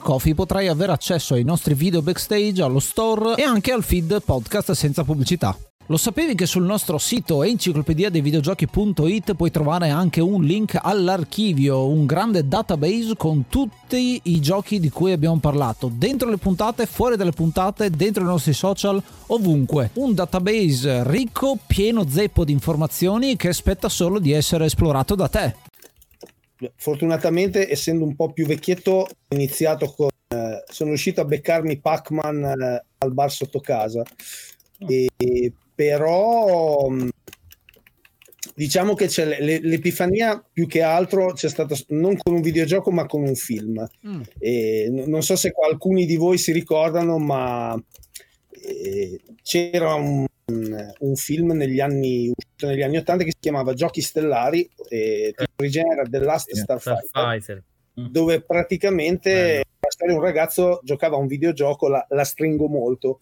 Coffee potrai avere accesso ai nostri video backstage, allo store e anche al feed podcast senza pubblicità. Lo sapevi che sul nostro sito enciclopedia dei videogiochi.it puoi trovare anche un link all'archivio, un grande database con tutti i giochi di cui abbiamo parlato, dentro le puntate, fuori dalle puntate, dentro i nostri social, ovunque. Un database ricco, pieno zeppo di informazioni che aspetta solo di essere esplorato da te. Fortunatamente, essendo un po' più vecchietto, ho iniziato con sono riuscito a beccarmi Pac-Man al bar sotto casa, e però diciamo che c'è l'epifania più che altro c'è stata non con un videogioco ma con un film. E non so se alcuni di voi si ricordano, ma c'era un film negli anni 80 che si chiamava Giochi Stellari, origine era The Last Starfighter, dove praticamente la storia di un ragazzo giocava a un videogioco, la stringo molto,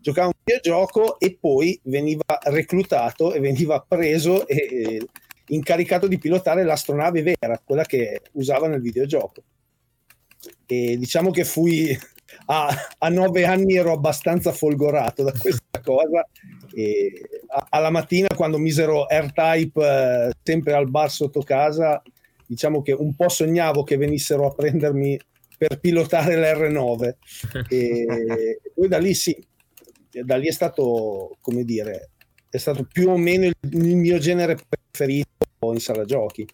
giocava a un videogioco e poi veniva reclutato e veniva preso e incaricato di pilotare l'astronave vera, quella che usava nel videogioco. E diciamo che fui a 9 anni ero abbastanza folgorato da questa cosa, e alla mattina quando misero R-Type sempre al bar sotto casa, diciamo che un po' sognavo che venissero a prendermi per pilotare l'R9 e poi da lì è stato, come dire, è stato più o meno il mio genere preferito in sala giochi.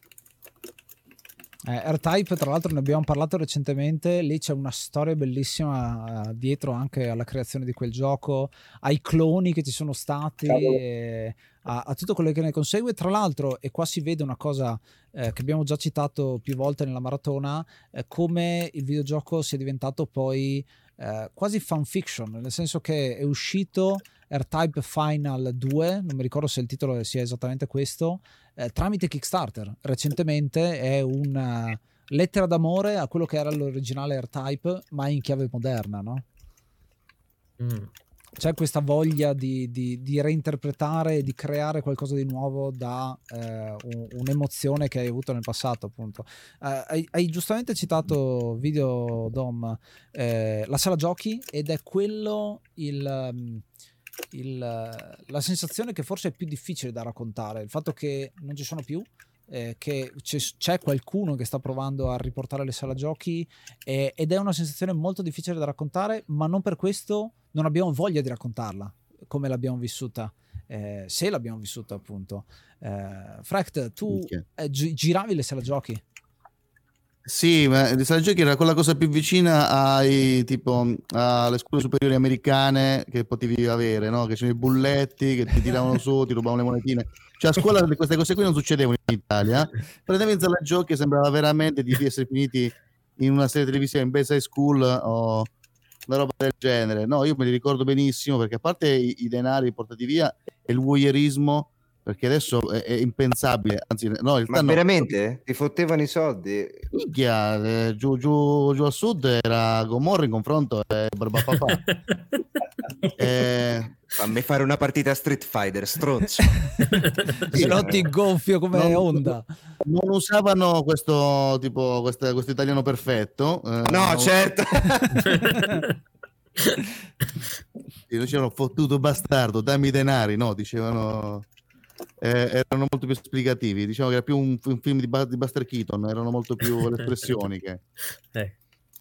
R-Type, tra l'altro ne abbiamo parlato recentemente, lì c'è una storia bellissima dietro anche alla creazione di quel gioco, ai cloni che ci sono stati, a tutto quello che ne consegue. Tra l'altro, e qua si vede una cosa che abbiamo già citato più volte nella maratona, come il videogioco sia diventato poi quasi fanfiction, nel senso che è uscito R-Type Final 2, non mi ricordo se il titolo sia esattamente questo, tramite Kickstarter. Recentemente è una lettera d'amore a quello che era l'originale R-Type, ma in chiave moderna, no? C'è questa voglia di reinterpretare, di creare qualcosa di nuovo da un'emozione che hai avuto nel passato, appunto. Hai giustamente citato Videodrom, la sala giochi, ed è quello la sensazione che forse è più difficile da raccontare, il fatto che non ci sono più, che c'è qualcuno che sta provando a riportare le sala giochi, ed è una sensazione molto difficile da raccontare, ma non per questo non abbiamo voglia di raccontarla come l'abbiamo vissuta, se l'abbiamo vissuta, appunto. Fract, tu giravi le sala giochi? Sì, ma le sala giochi era quella cosa più vicina ai tipo alle scuole superiori americane che potevi avere, no? Che c'erano i bulletti che ti tiravano su, ti rubavano le monetine. Cioè a scuola queste cose qui non succedevano in Italia. Praticamente la giochi sembrava veramente di essere finiti in una serie televisiva, in Best High School o una roba del genere. No, io me li ricordo benissimo, perché a parte i denari portati via e il voyeurismo, perché adesso è impensabile. Anzi, no, ma veramente? Ti fottevano i soldi? Minchia, giù a sud era Gomorra in confronto a Barbapapà. Fammi fare una partita a Street Fighter, stronzo. Se no ti gonfio come Honda. Non usavano questo tipo, questo italiano perfetto. No, certo. Dicevano fottuto bastardo, dammi i denari. No, dicevano, erano molto più esplicativi. Diciamo che era più un film di Buster Keaton, erano molto più le espressioni che...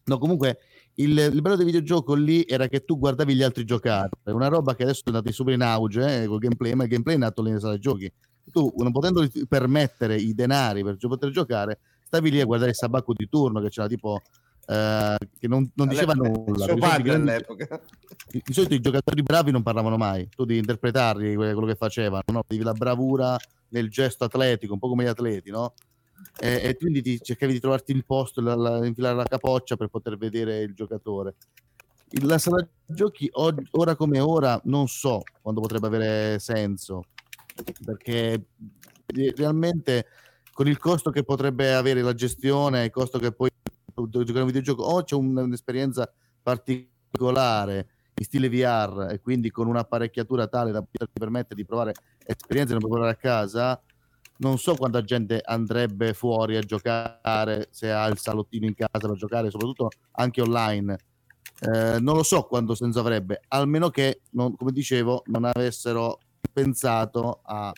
No, comunque il bello del videogioco lì era che tu guardavi gli altri giocare, una roba che adesso è andata super in auge, col gameplay, ma il gameplay è nato nelle sale giochi. Tu, non potendo permettere i denari per poter giocare, stavi lì a guardare il sabacco di turno che c'era tipo che non diceva nulla. All'epoca di solito i giocatori bravi non parlavano mai, tu devi interpretarli quello che facevano, no? La bravura nel gesto atletico, un po' come gli atleti, no? E quindi cercavi di trovarti il posto, infilare la capoccia per poter vedere il giocatore. La sala giochi ora come ora non so quando potrebbe avere senso, perché realmente con il costo che potrebbe avere la gestione, il costo che poi giocare un videogioco, o c'è un'esperienza particolare in stile VR e quindi con un'apparecchiatura tale da poterti permettere di provare esperienze che non puoi provare a casa. Non so quanta gente andrebbe fuori a giocare se ha il salottino in casa per giocare, soprattutto anche online. Non lo so quanto senso avrebbe, almeno che, come dicevo, non avessero pensato a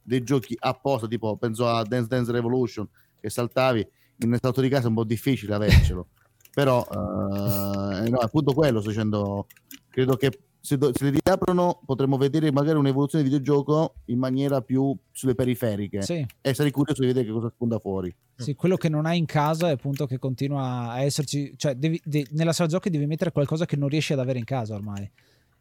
dei giochi apposta, tipo penso a Dance Dance Revolution, che saltavi in stato di casa, è un po' difficile avercelo. Però no, appunto quello sto dicendo, credo che se li riaprono potremmo vedere magari un'evoluzione del videogioco in maniera più sulle periferiche, sì. E sarei curioso di vedere che cosa spunta fuori. Sì, quello che non hai in casa è appunto che continua a esserci, cioè nella sala giochi devi mettere qualcosa che non riesci ad avere in casa ormai,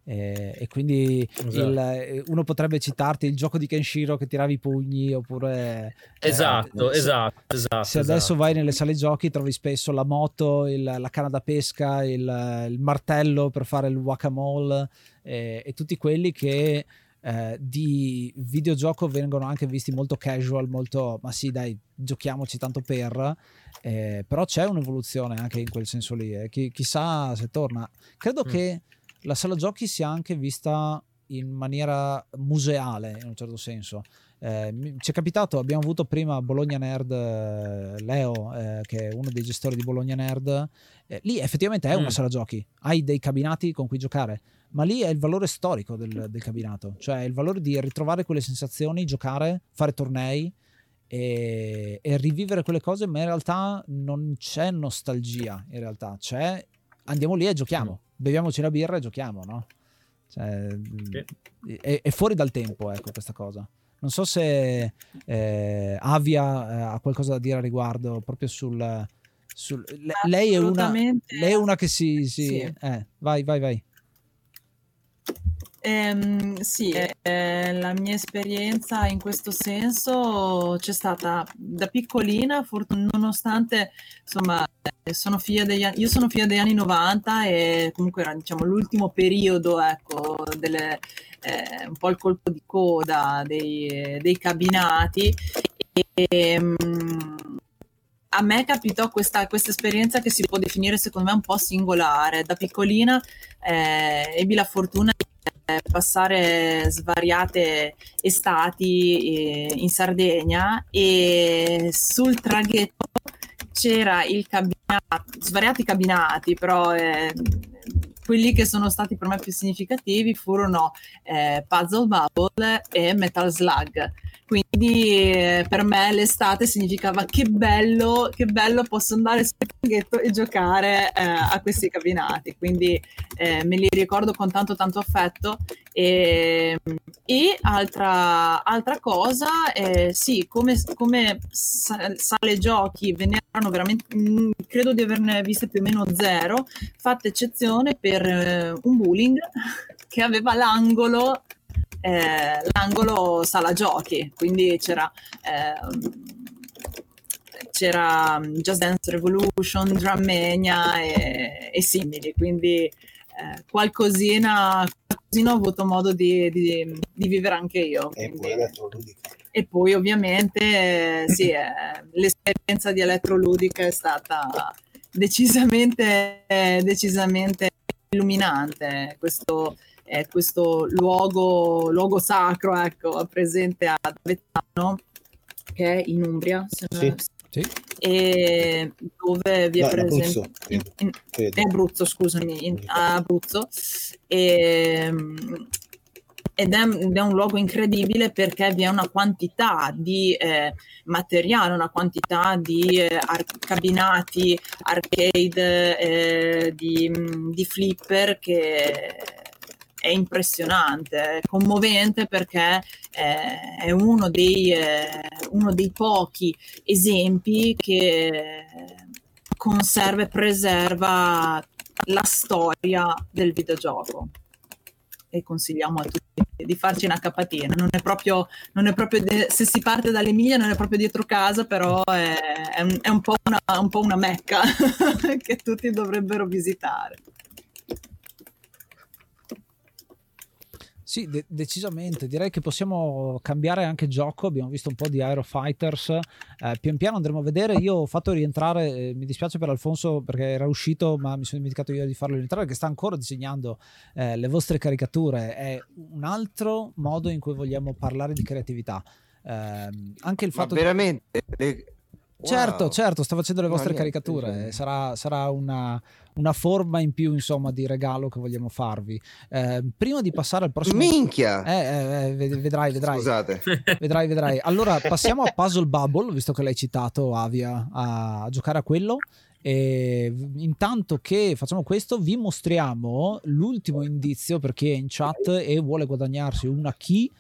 e quindi esatto. Uno potrebbe citarti il gioco di Kenshiro che tiravi i pugni, oppure esatto. Se adesso vai nelle sale giochi trovi spesso la moto, la canna da pesca, il martello per fare il guacamole, e tutti quelli che di videogioco vengono anche visti molto casual, molto ma sì dai, giochiamoci tanto per, però c'è un'evoluzione anche in quel senso lì, chissà se torna. Credo che la sala giochi sia anche vista in maniera museale in un certo senso. Ci è capitato, abbiamo avuto prima Bologna Nerd, Leo, che è uno dei gestori di Bologna Nerd, lì effettivamente è una sala giochi, hai dei cabinati con cui giocare, ma lì è il valore storico del cabinato, cioè il valore di ritrovare quelle sensazioni, giocare, fare tornei e rivivere quelle cose, ma in realtà non c'è nostalgia, in realtà c'è andiamo lì e giochiamo, beviamoci una birra e giochiamo, no? Cioè, è fuori dal tempo, ecco, questa cosa. Non so se Avia ha qualcosa da dire a riguardo, proprio sul lei è una che sì. Vai. La mia esperienza in questo senso c'è stata da piccolina, nonostante insomma io sono figlia degli anni 90 e comunque era, diciamo, l'ultimo periodo, ecco, un po' il colpo di coda dei cabinati, a me capitò questa esperienza che si può definire secondo me un po' singolare. Da piccolina ebbi la fortuna di passare svariate estati in Sardegna, e sul traghetto c'era il cabinato, svariati cabinati, però quelli che sono stati per me più significativi furono Puzzle Bubble e Metal Slug. Quindi per me l'estate significava che bello, posso andare sul traghetto e giocare a questi cabinati. Quindi me li ricordo con tanto affetto. E altra cosa, sì, come sale giochi ve ne erano veramente, credo di averne viste più o meno zero, fatta eccezione per un bowling che aveva l'angolo sala giochi, quindi c'era c'era Just Dance Revolution, Drummania e simili, quindi qualcosina ho avuto modo di vivere anche io. Quindi. E poi ovviamente sì, l'esperienza di elettroludica è stata decisamente illuminante. Questo luogo sacro, ecco, presente a Vezzano, che è in Umbria, se non sì. E dove vi è presente Abruzzo, scusami, a Abruzzo, ed è un luogo incredibile perché vi è una quantità di materiale, una quantità di cabinati, arcade, di flipper, che è impressionante, è commovente, perché è uno dei pochi esempi che conserva e preserva la storia del videogioco. E consigliamo a tutti di farci una capatina. Non è proprio se si parte dall'Emilia non è proprio dietro casa, però è un po' una mecca che tutti dovrebbero visitare. Sì, decisamente. Direi che possiamo cambiare anche gioco. Abbiamo visto un po' di Aero Fighters. Pian piano andremo a vedere. Io ho fatto rientrare, mi dispiace per Alfonso perché era uscito, ma mi sono dimenticato io di farlo rientrare, che sta ancora disegnando le vostre caricature. È un altro modo in cui vogliamo parlare di creatività. Anche il fatto, ma veramente... Certo, sta facendo le vostre caricature, sarà una forma in più, insomma, di regalo che vogliamo farvi. Prima di passare al prossimo... Minchia! Vedrai. Scusate. Vedrai. Allora, passiamo a Puzzle Bubble, visto che l'hai citato, Avia, a giocare a quello. E intanto che facciamo questo, vi mostriamo l'ultimo indizio per chi è in chat e vuole guadagnarsi una key.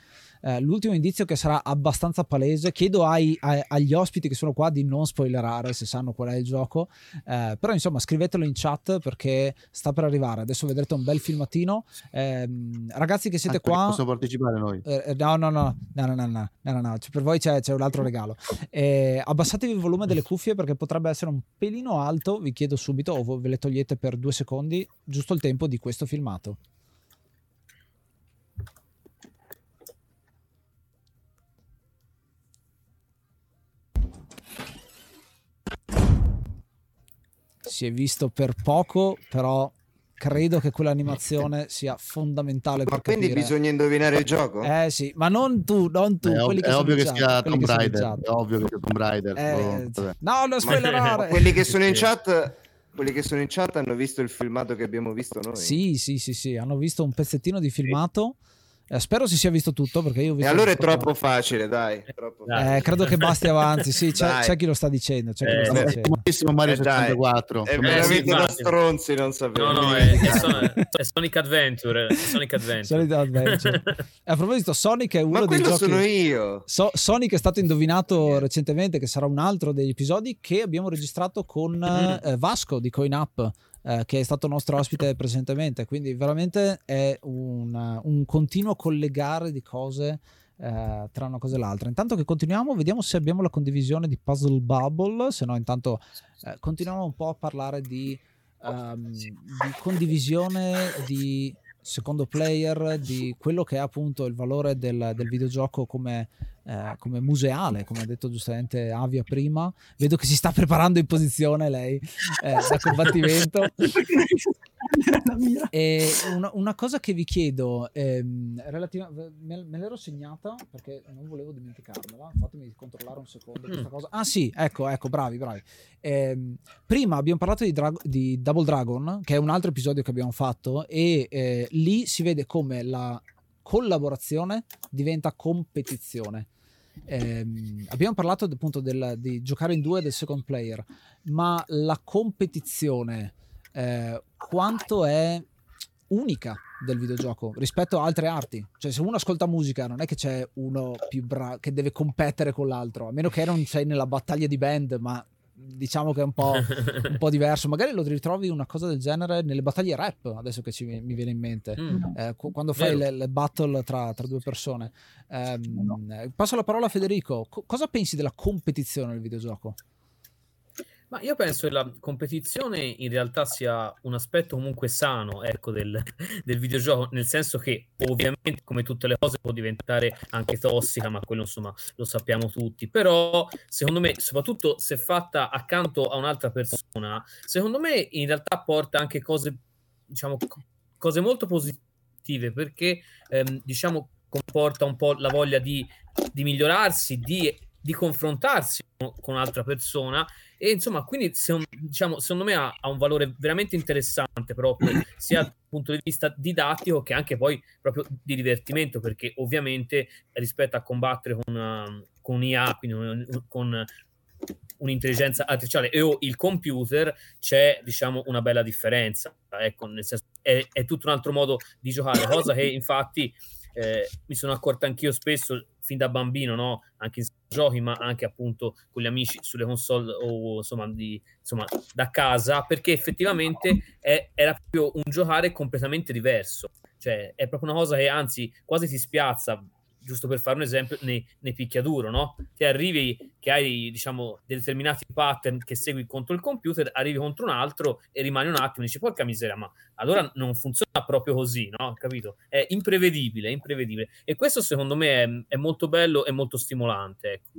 L'ultimo indizio, che sarà abbastanza palese, chiedo agli ospiti che sono qua di non spoilerare se sanno qual è il gioco, però insomma scrivetelo in chat perché sta per arrivare. Adesso vedrete un bel filmatino. Ragazzi che siete qua, possiamo partecipare noi? No. Cioè, per voi c'è un altro regalo. Abbassatevi il volume delle cuffie perché potrebbe essere un pelino alto, vi chiedo subito, o ve le togliete per 2 secondi, giusto il tempo di questo filmato. Si è visto per poco, però credo che quell'animazione sia fondamentale. Ma quindi capire... bisogna indovinare il gioco? Sì, ma non tu. È ovvio che sia Tomb Raider. No, non spoilerare. Quelli che sono in chat hanno visto il filmato che abbiamo visto noi. Sì, hanno visto un pezzettino di filmato. Spero si sia visto tutto, perché io ho visto. E allora è troppo facile, dai. Credo che basti, avanti. Sì, c'è chi lo sta dicendo. È buonissimo Mario 64. È veramente da stronzi, non sapevo. No, è Sonic Adventure. A proposito, Sonic è uno dei giochi. Ma quello sono io. Sonic è stato indovinato recentemente, che sarà un altro degli episodi che abbiamo registrato con Vasco di Coin Up, che è stato nostro ospite presentemente, quindi veramente è un continuo collegare di cose tra una cosa e l'altra. Intanto che continuiamo, vediamo se abbiamo la condivisione di Puzzle Bubble, se no intanto continuiamo un po' a parlare di condivisione, di secondo player, di quello che è appunto il valore del videogioco come museale, come ha detto giustamente Avia prima. Vedo che si sta preparando in posizione lei da combattimento. E una cosa che vi chiedo, me l'ero segnata perché non volevo dimenticarmela, fatemi controllare un secondo questa cosa. Ecco, bravi. Prima abbiamo parlato di Double Dragon, che è un altro episodio che abbiamo fatto, e lì si vede come la collaborazione diventa competizione. Abbiamo parlato appunto di giocare in due, del second player, ma la competizione quanto è unica del videogioco rispetto a altre arti. Cioè, se uno ascolta musica non è che c'è uno più bravo che deve competere con l'altro, a meno che non sei nella battaglia di band, ma diciamo che è un po' diverso. Magari lo ritrovi una cosa del genere nelle battaglie rap, adesso che mi viene in mente, quando fai le battle tra due persone. Passo la parola a Federico. Cosa pensi della competizione nel videogioco? Ma io penso che la competizione in realtà sia un aspetto comunque sano, ecco, del videogioco, nel senso che ovviamente come tutte le cose può diventare anche tossica, ma quello insomma lo sappiamo tutti, però secondo me, soprattutto se fatta accanto a un'altra persona, secondo me in realtà porta anche cose, diciamo, cose molto positive, perché diciamo comporta un po' la voglia di migliorarsi, di confrontarsi con un'altra persona, e insomma quindi secondo me ha un valore veramente interessante proprio sia dal punto di vista didattico che anche poi proprio di divertimento, perché ovviamente rispetto a combattere con IA, quindi con un'intelligenza artificiale e o il computer, c'è diciamo una bella differenza, ecco, nel senso è tutto un altro modo di giocare, cosa che infatti mi sono accorta anch'io spesso fin da bambino, no? Anche in giochi, ma anche appunto con gli amici sulle console o insomma da casa, perché effettivamente era proprio un giocare completamente diverso, cioè è proprio una cosa che anzi quasi ti spiazza, giusto per fare un esempio, nei picchiaduro, no? Ti arrivi che hai diciamo determinati pattern che segui contro il computer, arrivi contro un altro e rimani un attimo e dici porca miseria, ma allora non funziona proprio così, no? Capito? È imprevedibile, e questo secondo me è molto bello e molto stimolante, ecco.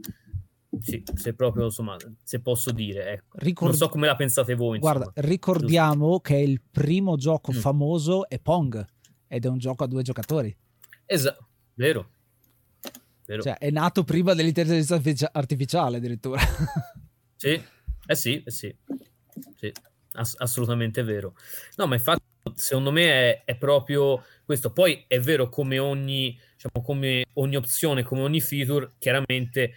Sì, se proprio insomma, se posso dire, ecco. Non so come la pensate voi, insomma. Guarda, ricordiamo giusto che il primo gioco famoso è Pong, ed è un gioco a 2 giocatori. Esatto, vero. Cioè, è nato prima dell'intelligenza artificiale addirittura. Sì. Assolutamente vero. No, ma infatti secondo me è proprio questo. Poi è vero, come ogni opzione, come ogni feature, chiaramente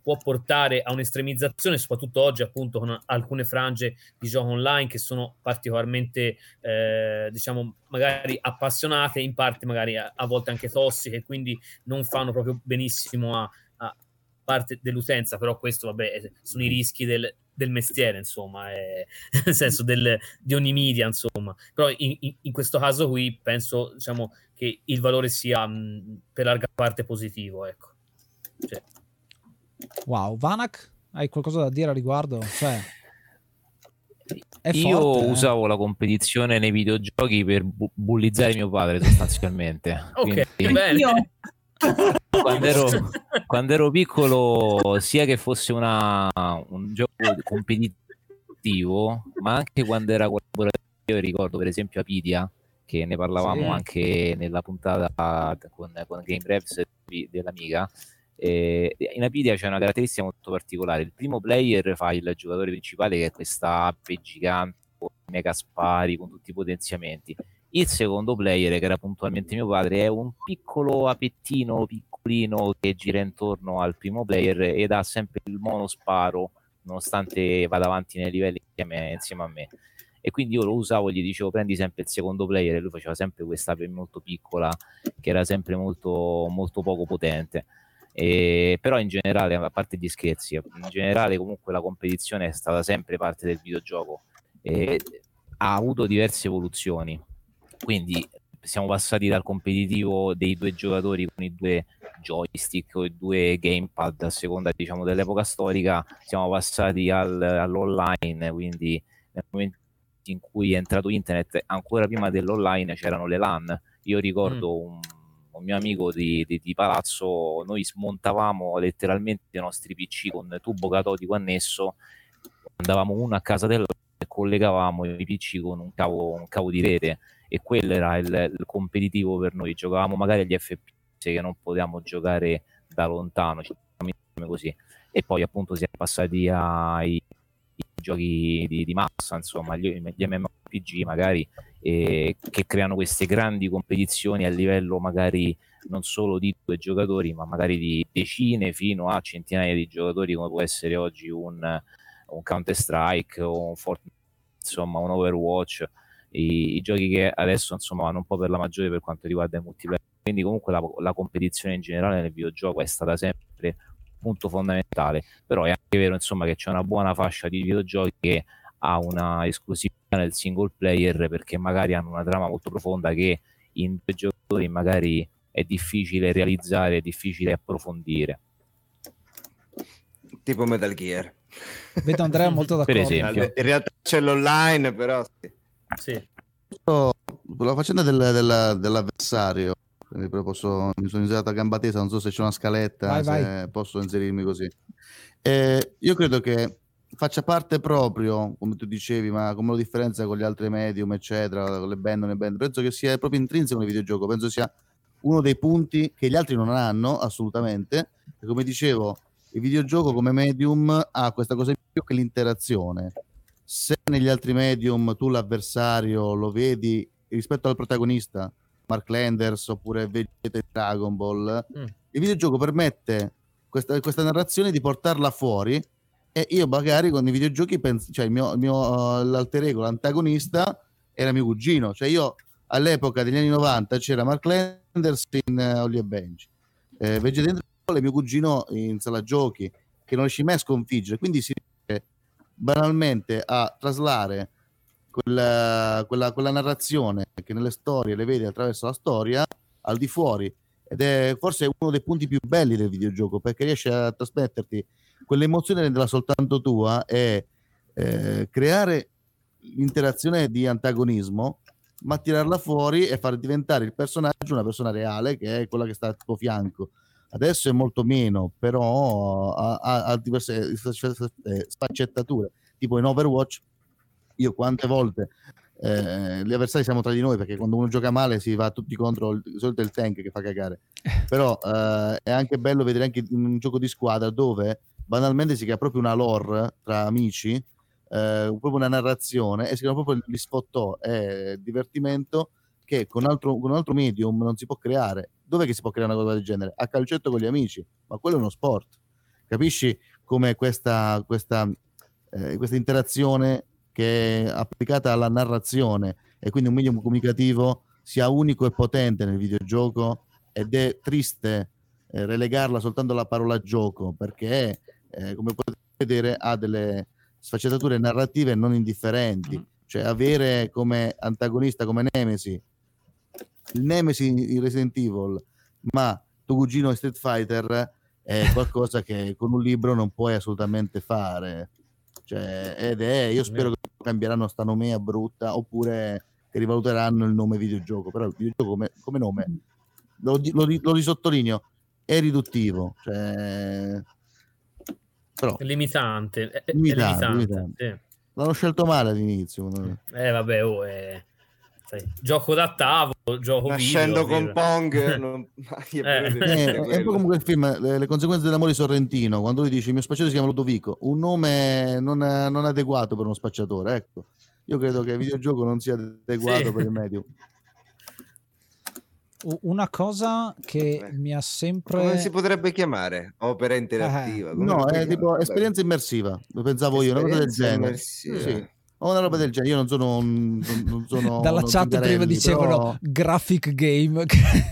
può portare a un'estremizzazione, soprattutto oggi appunto con alcune frange di gioco online che sono particolarmente magari appassionate, in parte magari a volte anche tossiche, quindi non fanno proprio benissimo a parte dell'utenza, però questo vabbè sono i rischi del mestiere, insomma, nel senso di ogni media, insomma, però in questo caso qui penso che il valore sia per larga parte positivo, ecco. Cioè. Wow, Vanax, hai qualcosa da dire a riguardo? Cioè, Io usavo la competizione nei videogiochi per bullizzare mio padre sostanzialmente. Ok, quindi, bene. Quando ero piccolo, sia che fosse un gioco competitivo, ma anche quando era collaborativo, io ricordo per esempio Apidia, che ne parlavamo anche nella puntata con Game Revs dell'Amiga. In Apidia c'è una caratteristica molto particolare: il primo player fa il giocatore principale, che è questa app gigante con mega spari, con tutti i potenziamenti. Il secondo player, che era puntualmente mio padre, è un piccolo apettino piccolino che gira intorno al primo player ed ha sempre il monosparo nonostante vada avanti nei livelli insieme a me, e quindi io lo usavo, gli dicevo prendi sempre il secondo player, e lui faceva sempre questa app molto piccola che era sempre molto, molto poco potente. Però in generale, a parte gli scherzi, in generale comunque la competizione è stata sempre parte del videogioco, ha avuto diverse evoluzioni, quindi siamo passati dal competitivo dei 2 giocatori con i 2 joystick o i 2 gamepad a seconda dell'epoca storica, siamo passati all'online, quindi nel momento in cui è entrato internet, ancora prima dell'online c'erano le LAN. Io ricordo un mio amico di palazzo, noi smontavamo letteralmente i nostri PC con tubo catodico annesso, andavamo uno a casa dell'altro e collegavamo i PC con un cavo di rete, e quello era il competitivo per noi. Giocavamo magari agli FPS che non potevamo giocare da lontano, così. E poi appunto si è passati ai giochi di massa, insomma gli MMORPG magari, che creano queste grandi competizioni a livello magari non solo di 2 giocatori, ma magari di decine fino a centinaia di giocatori, come può essere oggi un Counter Strike o un Fortnite, insomma un Overwatch, i giochi che adesso insomma vanno un po' per la maggiore per quanto riguarda il multiplayer. Quindi comunque la competizione in generale nel videogioco è stata sempre punto fondamentale, però è anche vero insomma che c'è una buona fascia di videogiochi che ha una esclusività nel single player, perché magari hanno una trama molto profonda che in 2 giocatori magari è difficile realizzare, è difficile approfondire, tipo Metal Gear. Vedo Andrea molto d'accordo. Per esempio. In realtà c'è l'online, però sì. Sì. La faccenda dell'avversario, mi sono iniziato a gamba tesa, non so se c'è una scaletta, vai. Posso inserirmi così. Io credo che faccia parte proprio, come tu dicevi, ma come lo differenza con gli altri medium, eccetera, con le band, penso che sia proprio intrinseco nel videogioco, penso sia uno dei punti che gli altri non hanno assolutamente. E come dicevo, il videogioco come medium ha questa cosa in più, che l'interazione. Se negli altri medium tu l'avversario lo vedi rispetto al protagonista, Mark Landers oppure Vegeta in Dragon Ball, il videogioco permette questa narrazione di portarla fuori, e io magari con i videogiochi penso, cioè il mio l'alter ego, l'antagonista era mio cugino, cioè io all'epoca degli anni 90 c'era Mark Landers in Holly e Benji, Vegeta in Dragon Ball e mio cugino in sala giochi, che non riesci mai a sconfiggere, quindi si banalmente a traslare quella narrazione che nelle storie le vedi attraverso la storia al di fuori, ed è forse uno dei punti più belli del videogioco, perché riesce a trasmetterti quell'emozione, renderla soltanto tua, e creare l'interazione di antagonismo, ma tirarla fuori e far diventare il personaggio una persona reale, che è quella che sta al tuo fianco. Adesso è molto meno, però ha diverse sfaccettature, tipo in Overwatch io quante volte gli avversari siamo tra di noi, perché quando uno gioca male si va tutti contro di solito il tank che fa cagare, però è anche bello vedere anche un gioco di squadra dove banalmente si crea proprio una lore tra amici, proprio una narrazione, e si crea proprio gli sfottò e divertimento che con un altro medium non si può creare. Dov'è che si può creare una cosa del genere? A calcetto con gli amici, ma quello è uno sport. Capisci come questa interazione che è applicata alla narrazione, e quindi un medium comunicativo, sia unico e potente nel videogioco, ed è triste relegarla soltanto alla parola gioco, perché come potete vedere ha delle sfaccettature narrative non indifferenti, cioè avere come antagonista, come nemesi, il Nemesi in Resident Evil, ma tuo cugino in Street Fighter, è qualcosa che con un libro non puoi assolutamente fare, cioè, io spero che cambieranno sta nomea brutta, oppure che rivaluteranno il nome videogioco, però il videogioco come nome, lo risottolineo, è riduttivo, cioè, però, limitante. Sì. L'hanno scelto male all'inizio. Vabbè, gioco da tavolo, gioco nascendo video, con Pong non... è un po' come quel film Le conseguenze dell'amore di Sorrentino, quando lui dice il mio spacciatore si chiama Ludovico, un nome non adeguato per uno spacciatore. Ecco, io credo che il videogioco non sia adeguato per il medium. Una cosa che mi ha sempre... Come si potrebbe chiamare? Opera interattiva? No, è tipo esperienza immersiva, lo pensavo io, una cosa del genere. Sì. O una roba del genere, io non sono dalla chat prima dicevano però... graphic game,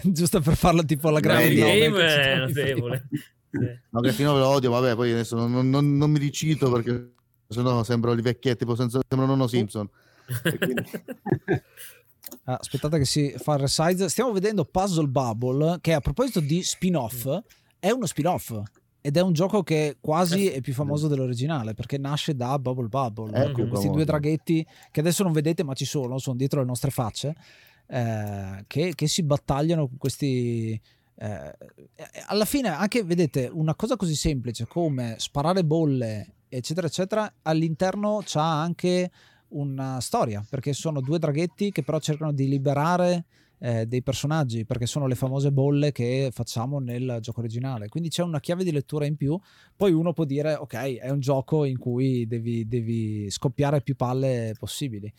giusto per farlo tipo alla graphic game. No, graphic novel lo odio, vabbè, poi adesso non mi ricito perché sennò sembrano gli vecchietti, tipo sembra nonno Simpson. Quindi... aspettate che si fa il resize. Stiamo vedendo Puzzle Bubble, che a proposito di spin-off è uno spin-off. Ed è un gioco che quasi è più famoso dell'originale, perché nasce da Bubble Bubble, con questi due draghetti che adesso non vedete ma ci sono dietro le nostre facce, che si battagliano con questi... alla fine anche, vedete, una cosa così semplice come sparare bolle, eccetera, eccetera, all'interno c'ha anche una storia, perché sono due draghetti che però cercano di liberare dei personaggi, perché sono le famose bolle che facciamo nel gioco originale, quindi c'è una chiave di lettura in più. Poi uno può dire ok, è un gioco in cui devi scoppiare più palle possibili.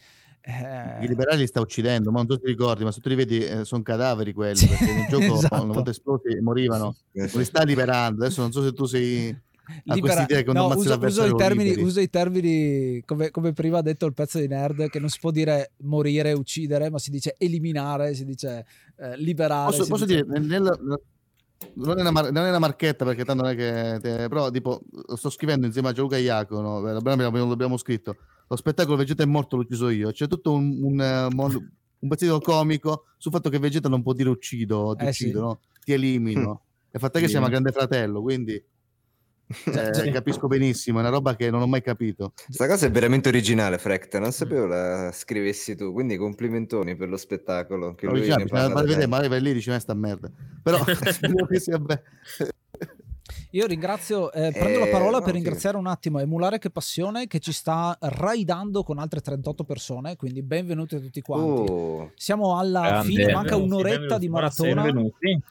I liberali li sta uccidendo, ma non so se ti ricordi, ma se tu li vedi sono cadaveri quelli, perché nel gioco una volta esplosi morivano, li sta liberando. Adesso non so se tu sei... uso i termini come prima ha detto il pezzo di nerd, che non si può dire morire, uccidere, ma si dice eliminare, si dice liberare. Posso dice... dire non è una marchetta, perché tanto non è che però tipo sto scrivendo insieme a Gianluca Iacono, l'abbiamo scritto, lo spettacolo Vegeta è morto, l'ho ucciso io. C'è tutto un pezzetto comico sul fatto che Vegeta non può dire uccido, ti uccido, no? Ti elimino. È fatta che sia un Grande Fratello, quindi Capisco benissimo, è una roba che non ho mai capito. Questa cosa è veramente originale, Fract, non sapevo la scrivessi tu, quindi complimentoni per lo spettacolo. Che lui diciamo, Mario va lì e dice sta merda, però spero che sia bello. Io ringrazio, prendo la parola per ringraziare un attimo Emulare Che Passione che ci sta raidando con altre 38 persone, quindi benvenuti a tutti quanti. Siamo alla fine, manca un'oretta di maratona. Benvenuti.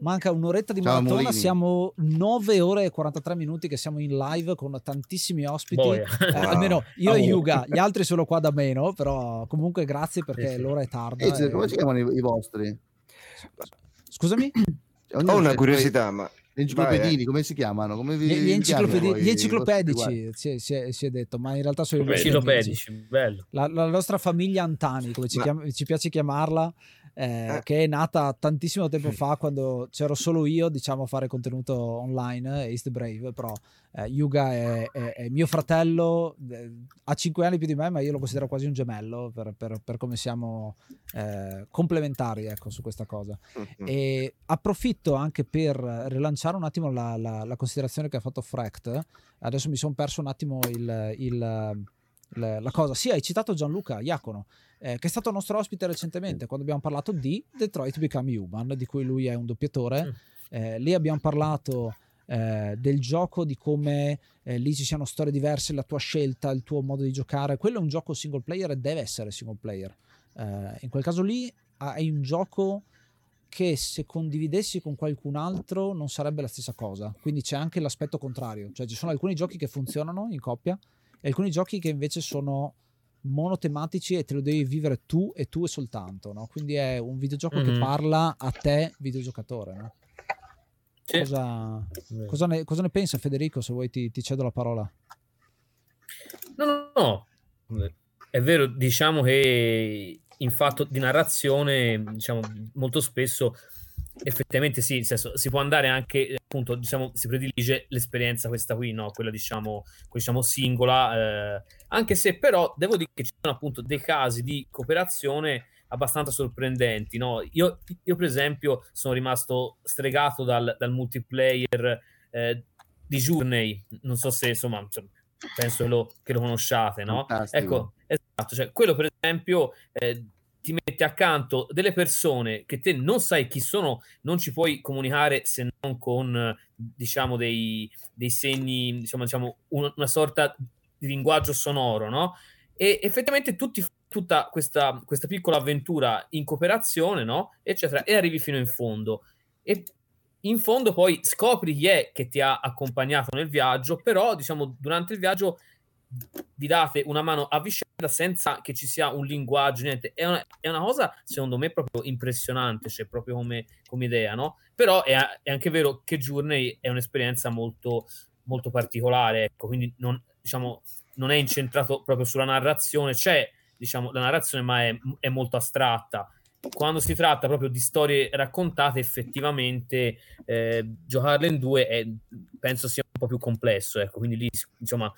Manca un'oretta di maratona, Molini. Siamo 9 ore e 43 minuti che siamo in live con tantissimi ospiti, almeno io e Yuga, gli altri sono qua da meno, però comunque grazie perché l'ora è tarda. Come si chiamano i vostri? Scusami? Ho una curiosità, ma... Enciclopedini, come si chiamano? Come gli enciclopedici si è detto, ma in realtà sono gli enciclopedici. Bello. La nostra famiglia Antani, come ci piace chiamarla, che è nata tantissimo tempo fa, quando c'ero solo io, diciamo, a fare contenuto online, East Brave, però Yuga è mio fratello, ha 5 anni più di me, ma io lo considero quasi un gemello per come siamo complementari, ecco, su questa cosa. E approfitto anche per rilanciare un attimo la considerazione che ha fatto Fract. Adesso mi sono perso un attimo la cosa. Sì, hai citato Gianluca Iacono, che è stato nostro ospite recentemente quando abbiamo parlato di Detroit Become Human, di cui lui è un doppiatore. Lì abbiamo parlato del gioco, di come lì ci siano storie diverse, la tua scelta, il tuo modo di giocare. Quello è un gioco single player e deve essere single player. In quel caso lì hai un gioco che se condividessi con qualcun altro non sarebbe la stessa cosa, quindi c'è anche l'aspetto contrario, cioè ci sono alcuni giochi che funzionano in coppia e alcuni giochi che invece sono monotematici e te lo devi vivere tu e soltanto, no? Quindi è un videogioco che parla a te videogiocatore, no? Cosa ne pensa Federico? Se vuoi ti cedo la parola. No, è vero, diciamo che in fatto di narrazione, diciamo, molto spesso effettivamente sì, si può andare anche, appunto, diciamo, si predilige l'esperienza questa qui, no? Quella diciamo singola, anche se però devo dire che ci sono appunto dei casi di cooperazione abbastanza sorprendenti, no? Io per esempio sono rimasto stregato dal multiplayer di Journey, non so se insomma penso che lo conosciate, no? Fantastico. Ecco, esatto, cioè quello per esempio ti mette accanto delle persone che te non sai chi sono, non ci puoi comunicare se non con, diciamo, dei segni, diciamo una sorta di linguaggio sonoro, no? E effettivamente tutta questa piccola avventura in cooperazione, no? Eccetera, e arrivi fino in fondo. E in fondo poi scopri chi è che ti ha accompagnato nel viaggio, però, diciamo, durante il viaggio vi date una mano a vicenda senza che ci sia un linguaggio, niente. È una cosa, secondo me, proprio impressionante, cioè proprio come idea, no? Però è anche vero che Journey è un'esperienza molto, molto particolare, ecco, quindi non è incentrato proprio sulla narrazione, c'è, diciamo, la narrazione, ma è molto astratta. Quando si tratta proprio di storie raccontate, effettivamente giocarle in due penso sia un po' più complesso, ecco, quindi lì diciamo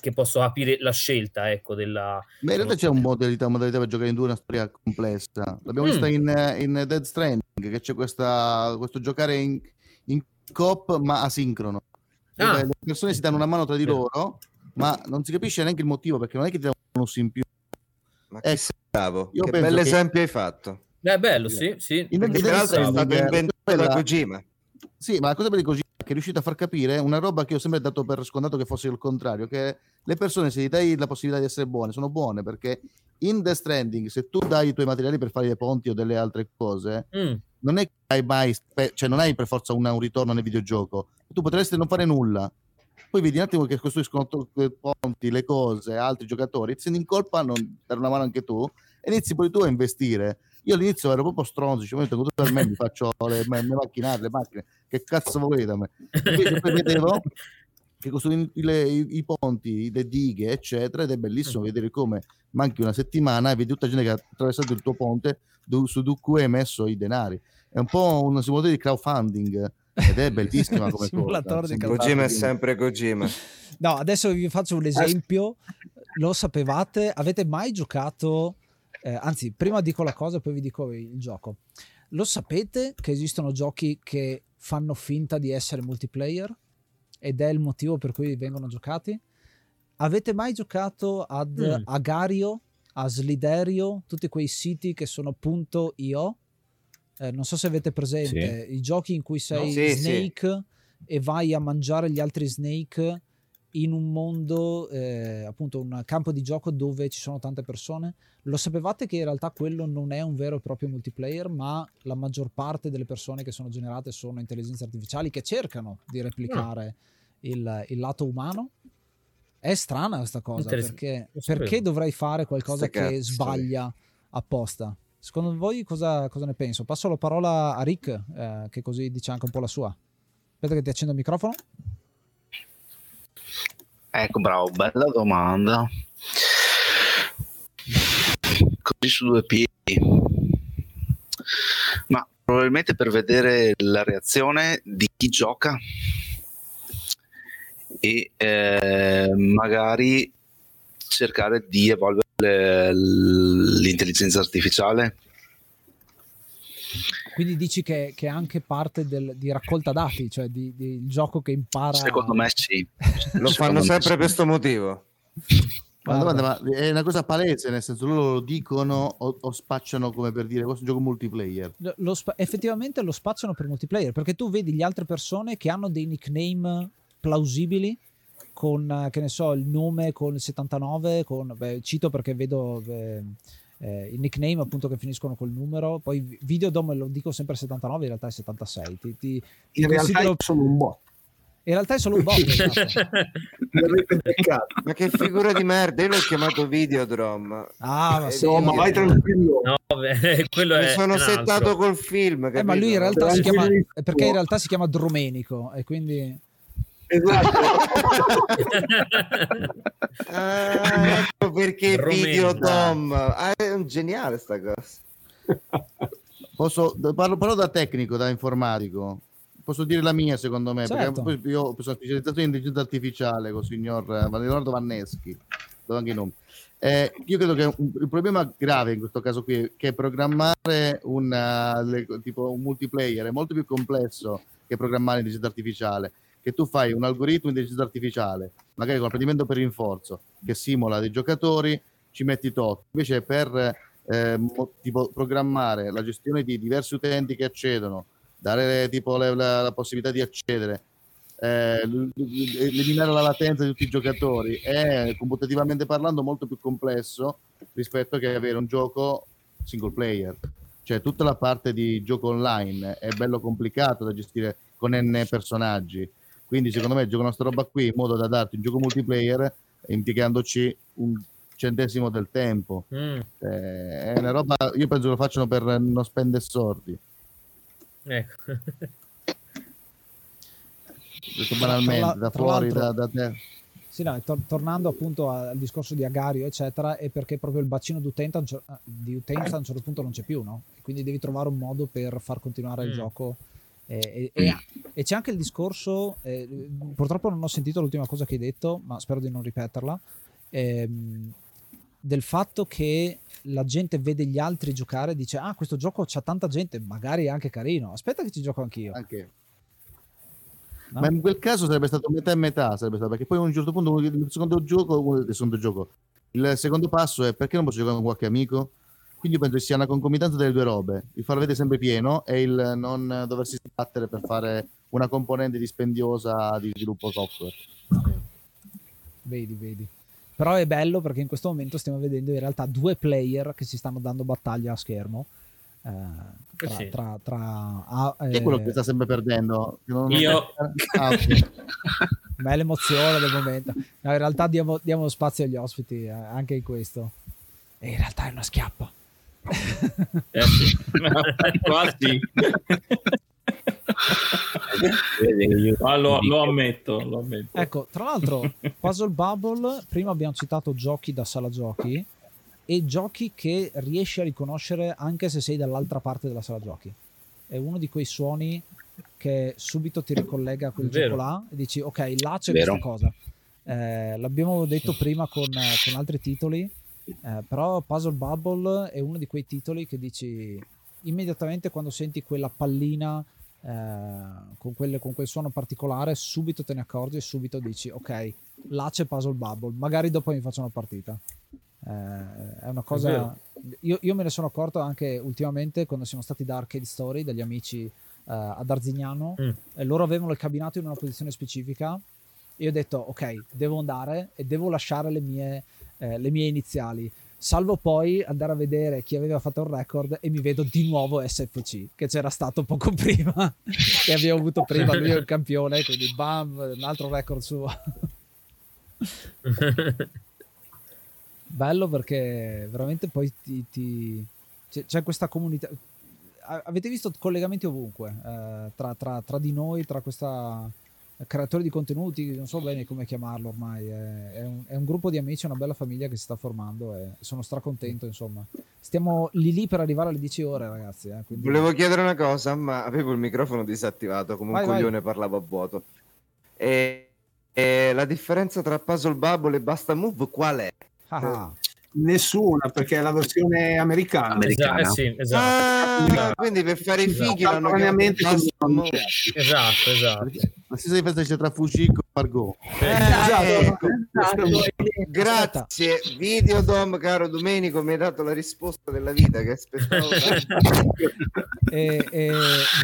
che posso capire la scelta, ecco, della... Ma in realtà c'è una modalità per giocare in due una storia complessa, l'abbiamo vista in Death Stranding, che c'è questo giocare in coop ma asincrono. Le persone si danno una mano tra di loro, ma non si capisce neanche il motivo, perché non è che ti danno un bonus in più. Ma che bravo, che bell'esempio hai fatto. È bello, sì. Tra l'altro è stato inventato da Kojima. Sì, ma la cosa bella di Kojima è che è riuscito a far capire una roba che io ho sempre dato per scontato che fosse il contrario, che le persone, se gli dai la possibilità di essere buone, sono buone, perché in Death Stranding, se tu dai i tuoi materiali per fare dei ponti o delle altre cose, non è che hai mai, cioè non hai per forza un ritorno nel videogioco. Tu potresti non fare nulla. Poi vedi un attimo che costruiscono ponti, le cose, altri giocatori, essendo in colpa non dare una mano anche tu, e inizi poi tu a investire. Io all'inizio ero proprio stronzo, per me mi faccio le macchine, che cazzo volete da me? Invece poi vedevo che costruiscono i ponti, le dighe, eccetera, ed è bellissimo vedere come manchi una settimana e vedi tutta gente che ha attraversato il tuo ponte su cui hai messo i denari. È un po' un simulatore di crowdfunding, ed è bellissima come cosa. Kojima è sempre Kojima. No, adesso vi faccio un esempio. Lo sapevate? Avete mai giocato? Anzi, prima dico la cosa, poi vi dico il gioco. Lo sapete che esistono giochi che fanno finta di essere multiplayer? ed è il motivo per cui vengono giocati. Avete mai giocato ad Agario, a Sliderio, tutti quei siti che sono .io? Non so se avete presente, sì, i giochi in cui sei Snake e vai a mangiare gli altri Snake in un mondo, appunto un campo di gioco dove ci sono tante persone. Lo sapevate che in realtà quello non è un vero e proprio multiplayer, ma la maggior parte delle persone che sono generate sono intelligenze artificiali che cercano di replicare il lato umano? È strana questa cosa, perché dovrei fare qualcosa che sbaglia apposta? Secondo voi cosa ne penso? Passo la parola a Rick, che così dice anche un po' la sua. Aspetta che ti accendo il microfono. Ecco, bravo, bella domanda. Così su due piedi. Ma probabilmente per vedere la reazione di chi gioca e magari cercare di evolvere l'intelligenza artificiale. Quindi dici che è anche parte di raccolta dati, cioè di gioco che impara. Secondo me sì. Lo fanno sempre per questo motivo. Ma è una cosa palese, nel senso, loro lo dicono o spacciano come per dire questo è un gioco multiplayer. Effettivamente lo spacciano per multiplayer, perché tu vedi le altre persone che hanno dei nickname plausibili, con, che ne so, il nome con il 79, cito perché vedo il nickname appunto che finiscono col numero, poi Videodrom lo dico sempre 79, in realtà è 76. In realtà è solo un bot. In realtà è solo un bot. Ma che figura di merda, io l'ho chiamato Videodrom. Ah, ma sì. No, ma vai tranquillo. No, quello mi sono settato col film. Ma lui in realtà si chiama, perché in realtà si chiama Dromenico e quindi... Esatto. Ecco perché Videodrom è un geniale sta cosa. Parlo da tecnico, da informatico. Posso dire la mia, secondo me, certo, perché io sono specializzato in intelligenza artificiale con il signor Leonardo Vanneschi, do anche i nomi. Io credo che il problema grave in questo caso qui è che programmare un multiplayer è molto più complesso che programmare intelligenza artificiale. Che tu fai un algoritmo di intelligenza artificiale, magari con apprendimento per rinforzo, che simula dei giocatori, ci metti tot. Invece per programmare la gestione di diversi utenti che accedono, dare la possibilità di accedere, eliminare la latenza di tutti i giocatori, è computativamente parlando molto più complesso rispetto che avere un gioco single player. Cioè tutta la parte di gioco online è bello complicato da gestire con n personaggi. Quindi secondo me gioco questa roba qui in modo da darti un gioco multiplayer impiegandoci un 100° del tempo. È una roba, io penso che lo facciano per non spendere soldi, ecco. Detto banalmente, da fuori, da te. Sì, no, tornando appunto al discorso di Agario eccetera, è perché proprio il bacino di utenza a un certo punto non c'è più, no? Quindi devi trovare un modo per far continuare il gioco. E c'è anche il discorso, purtroppo non ho sentito l'ultima cosa che hai detto, ma spero di non ripeterla, del fatto che la gente vede gli altri giocare e dice ah, questo gioco c'ha tanta gente, magari è anche carino, aspetta che ci gioco anch'io. No? Ma in quel caso sarebbe stato metà e metà, perché poi a un certo punto il secondo passo è perché non posso giocare con qualche amico? Quindi penso che sia una concomitanza delle due robe, il far vedere sempre pieno e il non doversi sbattere per fare una componente dispendiosa di sviluppo software. Vedi. Però è bello perché in questo momento stiamo vedendo in realtà due player che si stanno dando battaglia a schermo. È quello che sta sempre perdendo. Io. Ma è l'emozione del momento. No, in realtà diamo spazio agli ospiti, anche in questo. E in realtà è una schiappa. Quasi. Lo ammetto. Ecco, tra l'altro Puzzle Bubble, prima abbiamo citato giochi da sala giochi e giochi che riesci a riconoscere anche se sei dall'altra parte della sala giochi. È uno di quei suoni che subito ti ricollega a quel gioco là e dici ok, là c'è questa cosa. L'abbiamo detto prima con altri titoli. Però Puzzle Bubble è uno di quei titoli che dici immediatamente quando senti quella pallina con quel suono particolare, subito te ne accorgi e subito dici ok, là c'è Puzzle Bubble, magari dopo mi faccio una partita. È una cosa, io me ne sono accorto anche ultimamente quando siamo stati da Arcade Story degli amici ad Arzignano, e loro avevano il cabinato in una posizione specifica e io ho detto ok, devo andare e devo lasciare le mie iniziali, salvo poi andare a vedere chi aveva fatto il record e mi vedo di nuovo SFC che c'era stato poco prima, che abbiamo avuto prima, lui è il campione, quindi bam, un altro record suo. Bello, perché veramente poi c'è questa comunità, avete visto collegamenti ovunque tra di noi, tra questa creatori di contenuti, non so bene come chiamarlo ormai, è un gruppo di amici, una bella famiglia che si sta formando e sono stracontento, insomma. Stiamo lì per arrivare alle 10 ore, ragazzi. Quindi... Volevo chiedere una cosa, ma avevo il microfono disattivato, come un coglione parlavo a vuoto. E la differenza tra Puzzle Bubble e Basta Move qual è? Ah. Nessuna, perché è la versione americana. Sì, esatto. Quindi per fare i fighi hanno esatto. La stessa differenza tra Fucico e Fargo. Esatto. Grazie Videodom, caro Domenico, mi hai dato la risposta della vita che aspettavo.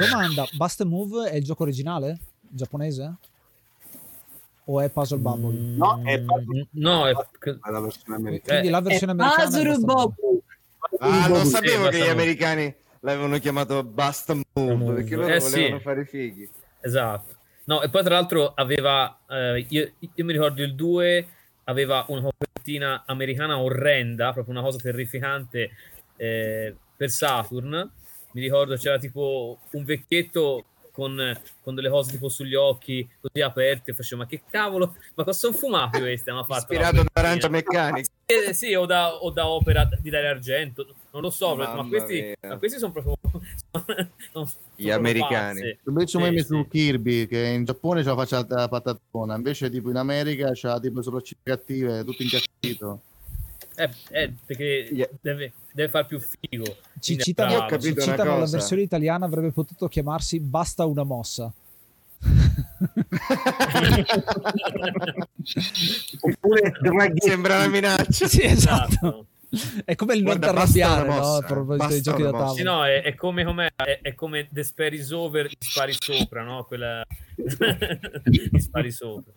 Domanda, Basta Move è il gioco originale giapponese? O è Puzzle Bubble? No, è Puzzle, no, è la versione americana. Quindi la versione americana Puzzle Bubble. Ah, non sapevo che gli americani l'avevano chiamato Basta Move, perché loro volevano fare fighi. Esatto. No, e poi tra l'altro aveva io mi ricordo il 2 aveva una copertina americana orrenda, proprio una cosa terrificante per Saturn. Mi ricordo c'era tipo un vecchietto con delle cose tipo sugli occhi così aperte, facevo ma che cavolo, ma cosa sono fumati questi? Hanno fatto ispirato da Arancia Meccanica, sì, o da opera di Dario Argento, non lo so, ma questi sono proprio gli americani. Invece ho mai messo un Kirby che in Giappone c'ha la faccia da patatona, invece tipo in America c'ha tipo le sopracciglia cattive, tutto incazzito. Perché deve far più figo. Ci citano la versione italiana, avrebbe potuto chiamarsi Basta una mossa. Oppure sembra una minaccia. Sì, esatto. È come il non arrabbiare, no? A proposito dei giochi da tavola. Sì, no, è come The Spare is Over, gli spari sopra, no? Quella gli spari sopra.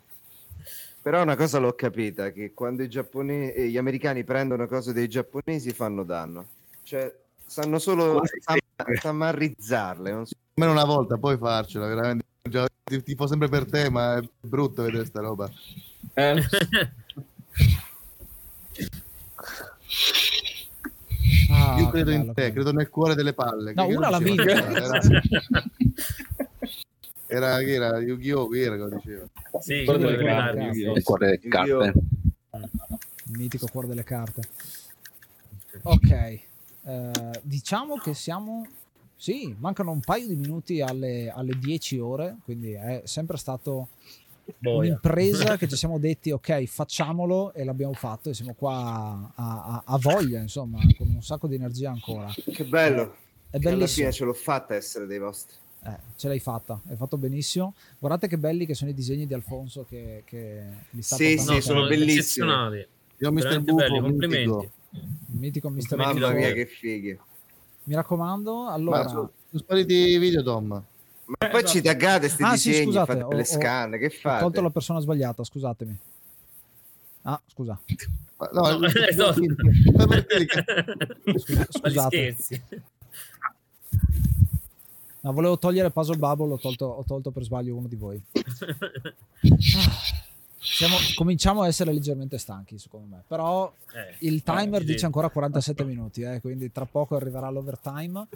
Però una cosa l'ho capita, che quando gli americani prendono cose dei giapponesi fanno danno, cioè sanno solo tamarrizzarle. Non so. Almeno una volta puoi farcela, veramente. Già, tipo sempre per te, ma è brutto vedere sta roba. Io credo in te, credo nel cuore delle palle. No, una la vince. Era Yu-Gi-Oh! Virgo, diceva. Sì, il cuore delle carte. Mitico cuore delle carte. Ok. Diciamo che siamo... Sì, mancano un paio di minuti alle 10 ore, quindi è sempre stato un'impresa che ci siamo detti ok, facciamolo, e l'abbiamo fatto e siamo qua a voglia, insomma, con un sacco di energia ancora. Che bello. È bellissimo. Alla fine ce l'ho fatta essere dei vostri. Ce l'hai fatta, hai fatto benissimo. Guardate che belli che sono i disegni di Alfonso che li sta portando. Sì, sono bellissimi. Io Mr. Bufo, complimenti. Mitico Mr. Bufo. Mamma mia, che fighe. Mi raccomando, allora... Ma sono spariti Videodom. Ma poi ci taggate sti disegni, sì, scusate, fate le scanne, che fate? Ho tolto la persona sbagliata, scusatemi. Ah, scusa. Scusate. No, volevo togliere Puzzle Bubble, ho tolto per sbaglio uno di voi. Cominciamo a essere leggermente stanchi, secondo me. Però il timer dice ancora 47 minuti, quindi tra poco arriverà l'overtime.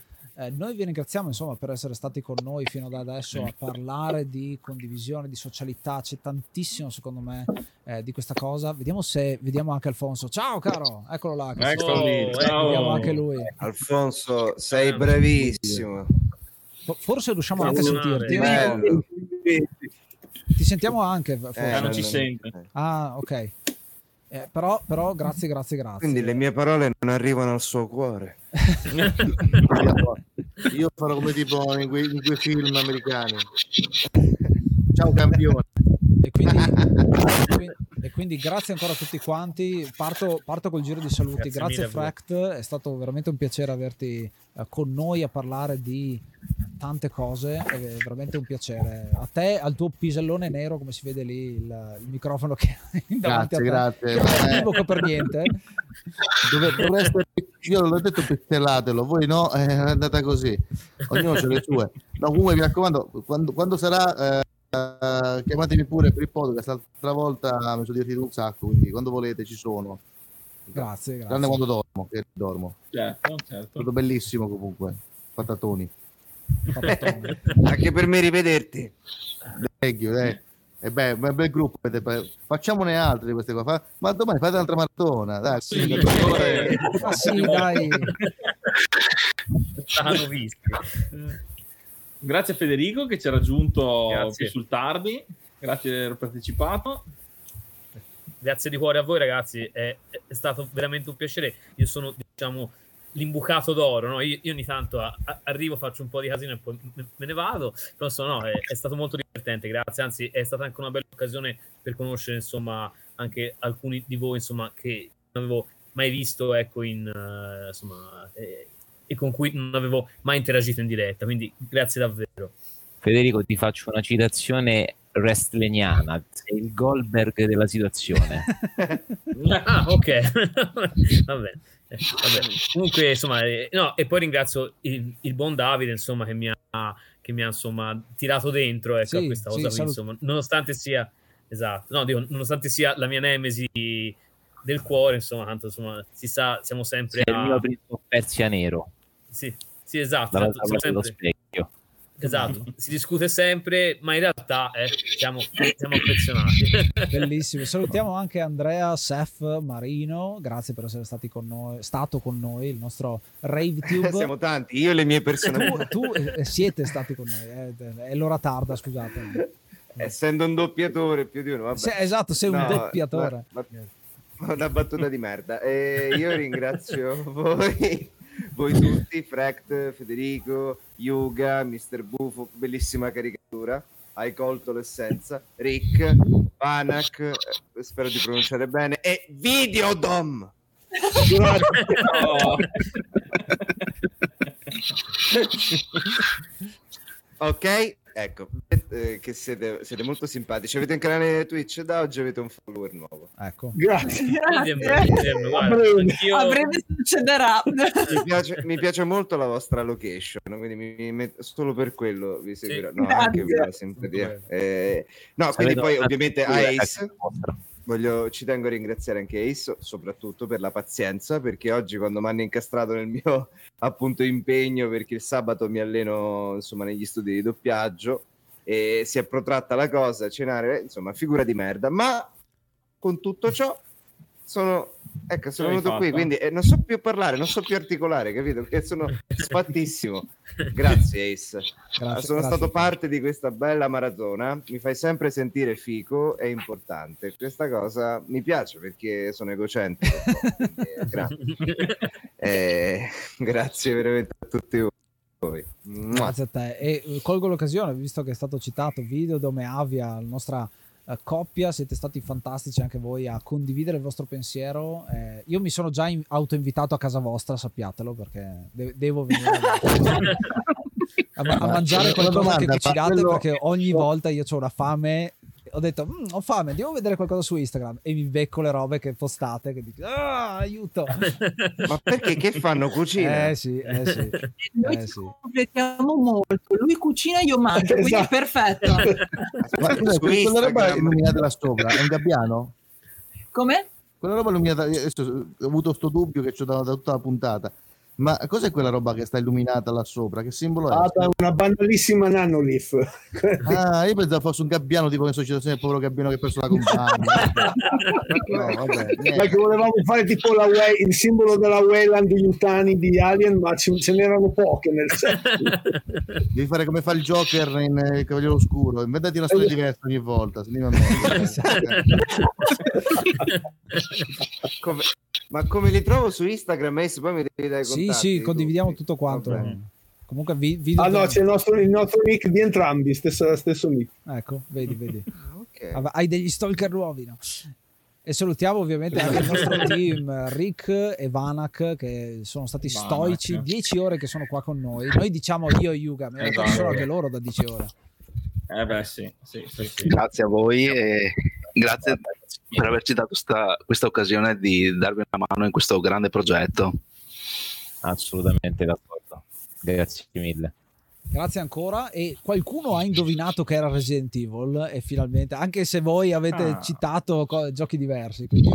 Noi vi ringraziamo, insomma, per essere stati con noi fino ad adesso a parlare di condivisione, di socialità. C'è tantissimo, secondo me, di questa cosa. Vediamo anche Alfonso. Ciao, caro! Eccolo là. Ciao. Vediamo anche lui. Alfonso, sei bravissimo. Forse riusciamo anche a sentirti. Bello. Ti sentiamo anche. Forse. Non ci sento. Ah, ok. Però grazie. Quindi le mie parole non arrivano al suo cuore. Io farò come tipo in quei film americani. Ciao campione. E quindi grazie ancora a tutti quanti. Parto col giro di saluti. Grazie Fract, è stato veramente un piacere averti con noi a parlare di tante cose, è veramente un piacere. A te, al tuo pisellone nero, come si vede lì il microfono che hai davanti a te. Grazie. Non evoco per niente. Io l'ho detto, pixelatelo, voi no, è andata così. Ognuno c'ha le sue. No, comunque mi raccomando, quando sarà... chiamatemi pure per il podcast. L'altra volta mi sono divertito un sacco, quindi quando volete ci sono. Grazie. Tranne quando dormo. Certo. È stato bellissimo comunque. Patatoni. Anche per me rivederti. Dai. E beh, un bel gruppo, facciamone altre di queste qua. Ma domani fate un'altra maratona, dai. Sì, dai. L'hanno visto. Grazie a Federico che ci ha raggiunto più sul tardi, grazie per aver partecipato. Grazie di cuore a voi ragazzi, è stato veramente un piacere. Io sono, diciamo, l'imbucato d'oro, no? Io ogni tanto arrivo, faccio un po' di casino e poi me ne vado, però è stato molto divertente, grazie, anzi è stata anche una bella occasione per conoscere, insomma, anche alcuni di voi, insomma, che non avevo mai visto, ecco, e con cui non avevo mai interagito in diretta, quindi grazie davvero. Federico, ti faccio una citazione wrestleriana, sei il Goldberg della situazione. Ok. Va bene. Comunque, insomma, no, e poi ringrazio il buon Davide, insomma, che mi ha insomma tirato dentro, ecco, a questa cosa, qui, insomma, nonostante sia la mia nemesi del cuore, insomma, tanto, insomma, si sa, siamo sempre il mio primo Persia nero. Sì, esatto, sempre... specchio. Esatto, si discute sempre, ma in realtà siamo affezionati. Bellissimo. Salutiamo anche Andrea Seth Marino, grazie per essere stato con noi, il nostro RaveTube. Siamo tanti, io e le mie persone. Tu siete stati con noi, è l'ora tarda, scusate. Essendo un doppiatore più di uno, vabbè. Sei un doppiatore. Una battuta di merda. Io ringrazio voi tutti, Fract, Federico, Yuga, Mr. Bufo, bellissima caricatura, hai colto l'essenza, Rick, Vanax, spero di pronunciare bene, e Videodrom! Ok? Ecco, che siete molto simpatici. Avete un canale Twitch da oggi, avete un follower nuovo. Ecco. Grazie. A breve succederà. Mi piace molto la vostra location, quindi solo per quello vi seguirò. No, anche per la simpatia. No, quindi poi ovviamente a Ace ci tengo a ringraziare anche Ace, soprattutto per la pazienza, perché oggi quando mi hanno incastrato nel mio appunto impegno, perché il sabato mi alleno, insomma, negli studi di doppiaggio, e si è protratta la cosa, cenare, insomma, figura di merda, ma con tutto ciò sono venuto qui, quindi non so più parlare, non so più articolare, capito? Perché sono sfattissimo. Grazie Ace, sono stato parte di questa bella maratona, mi fai sempre sentire fico, è importante, questa cosa mi piace perché sono egocentrico. Grazie veramente a tutti voi. Grazie a te, e colgo l'occasione, visto che è stato citato Videodrom e Avia, la nostra coppia, siete stati fantastici anche voi a condividere il vostro pensiero. Io mi sono già autoinvitato a casa vostra, sappiatelo, perché devo venire a mangiare qualcosa che ci date, perché ogni volta io ho una fame, ho detto ho fame, devo vedere qualcosa su Instagram, e mi becco le robe che postate, che dico aiuto. Ma perché che fanno, cucina? Sì. Noi ci completiamo molto, lui cucina, io mangio, quindi è perfetto. Ma quella roba è illuminata da sopra, è un gabbiano? Come? Quella roba illuminata, ho avuto sto dubbio che ci ho dato tutta la puntata. Ma cos'è quella roba che sta illuminata là sopra? Che simbolo è? Una banalissima nanolif. Io pensavo fosse un gabbiano, tipo in societazione, il povero gabbiano che ha perso la compagna. No, perché volevamo fare tipo il simbolo della Weyland di Yutani di Alien, ma ce n'erano poche nel set. Devi fare come fa il Joker in Cavaliere Oscuro, inventati una storia diversa ogni volta. Ma come li trovo su Instagram? Poi mi devi dare contatti. Sì, condividiamo tutto quanto. Comunque Videodrom. Ah no, c'è il nostro nick di entrambi, stesso nick. Ecco, vedi. Okay. Hai degli stalker nuovi, no? E salutiamo ovviamente anche il nostro team, Rick e Vanax, che sono stati stoici, 10 ore che sono qua con noi. Noi diciamo io e Yuga, ma esatto, solo che loro da 10 ore. Sì. Grazie a voi e grazie per averci dato questa occasione di darvi una mano in questo grande progetto. Assolutamente d'accordo. Grazie mille. Grazie ancora. E qualcuno ha indovinato che era Resident Evil e finalmente, anche se voi avete citato giochi diversi, quindi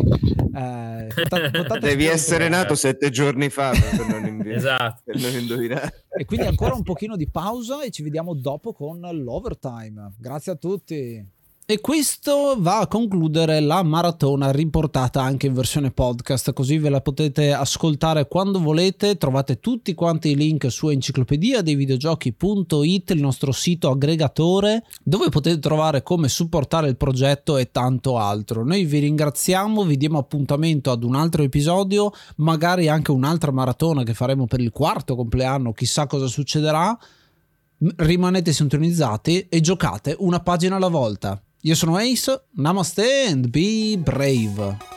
devi essere nato 7 giorni fa per non esatto, per non indovinare. E quindi ancora un pochino di pausa e ci vediamo dopo con l'Overtime. Grazie a tutti. E questo va a concludere la maratona riportata anche in versione podcast, così ve la potete ascoltare quando volete. Trovate tutti quanti i link su enciclopedia dei videogiochi.it, il nostro sito aggregatore, dove potete trovare come supportare il progetto e tanto altro. Noi vi ringraziamo, vi diamo appuntamento ad un altro episodio, magari anche un'altra maratona che faremo per il 4º compleanno, chissà cosa succederà. Rimanete sintonizzati e giocate una pagina alla volta. Io sono Ace, namaste and be brave.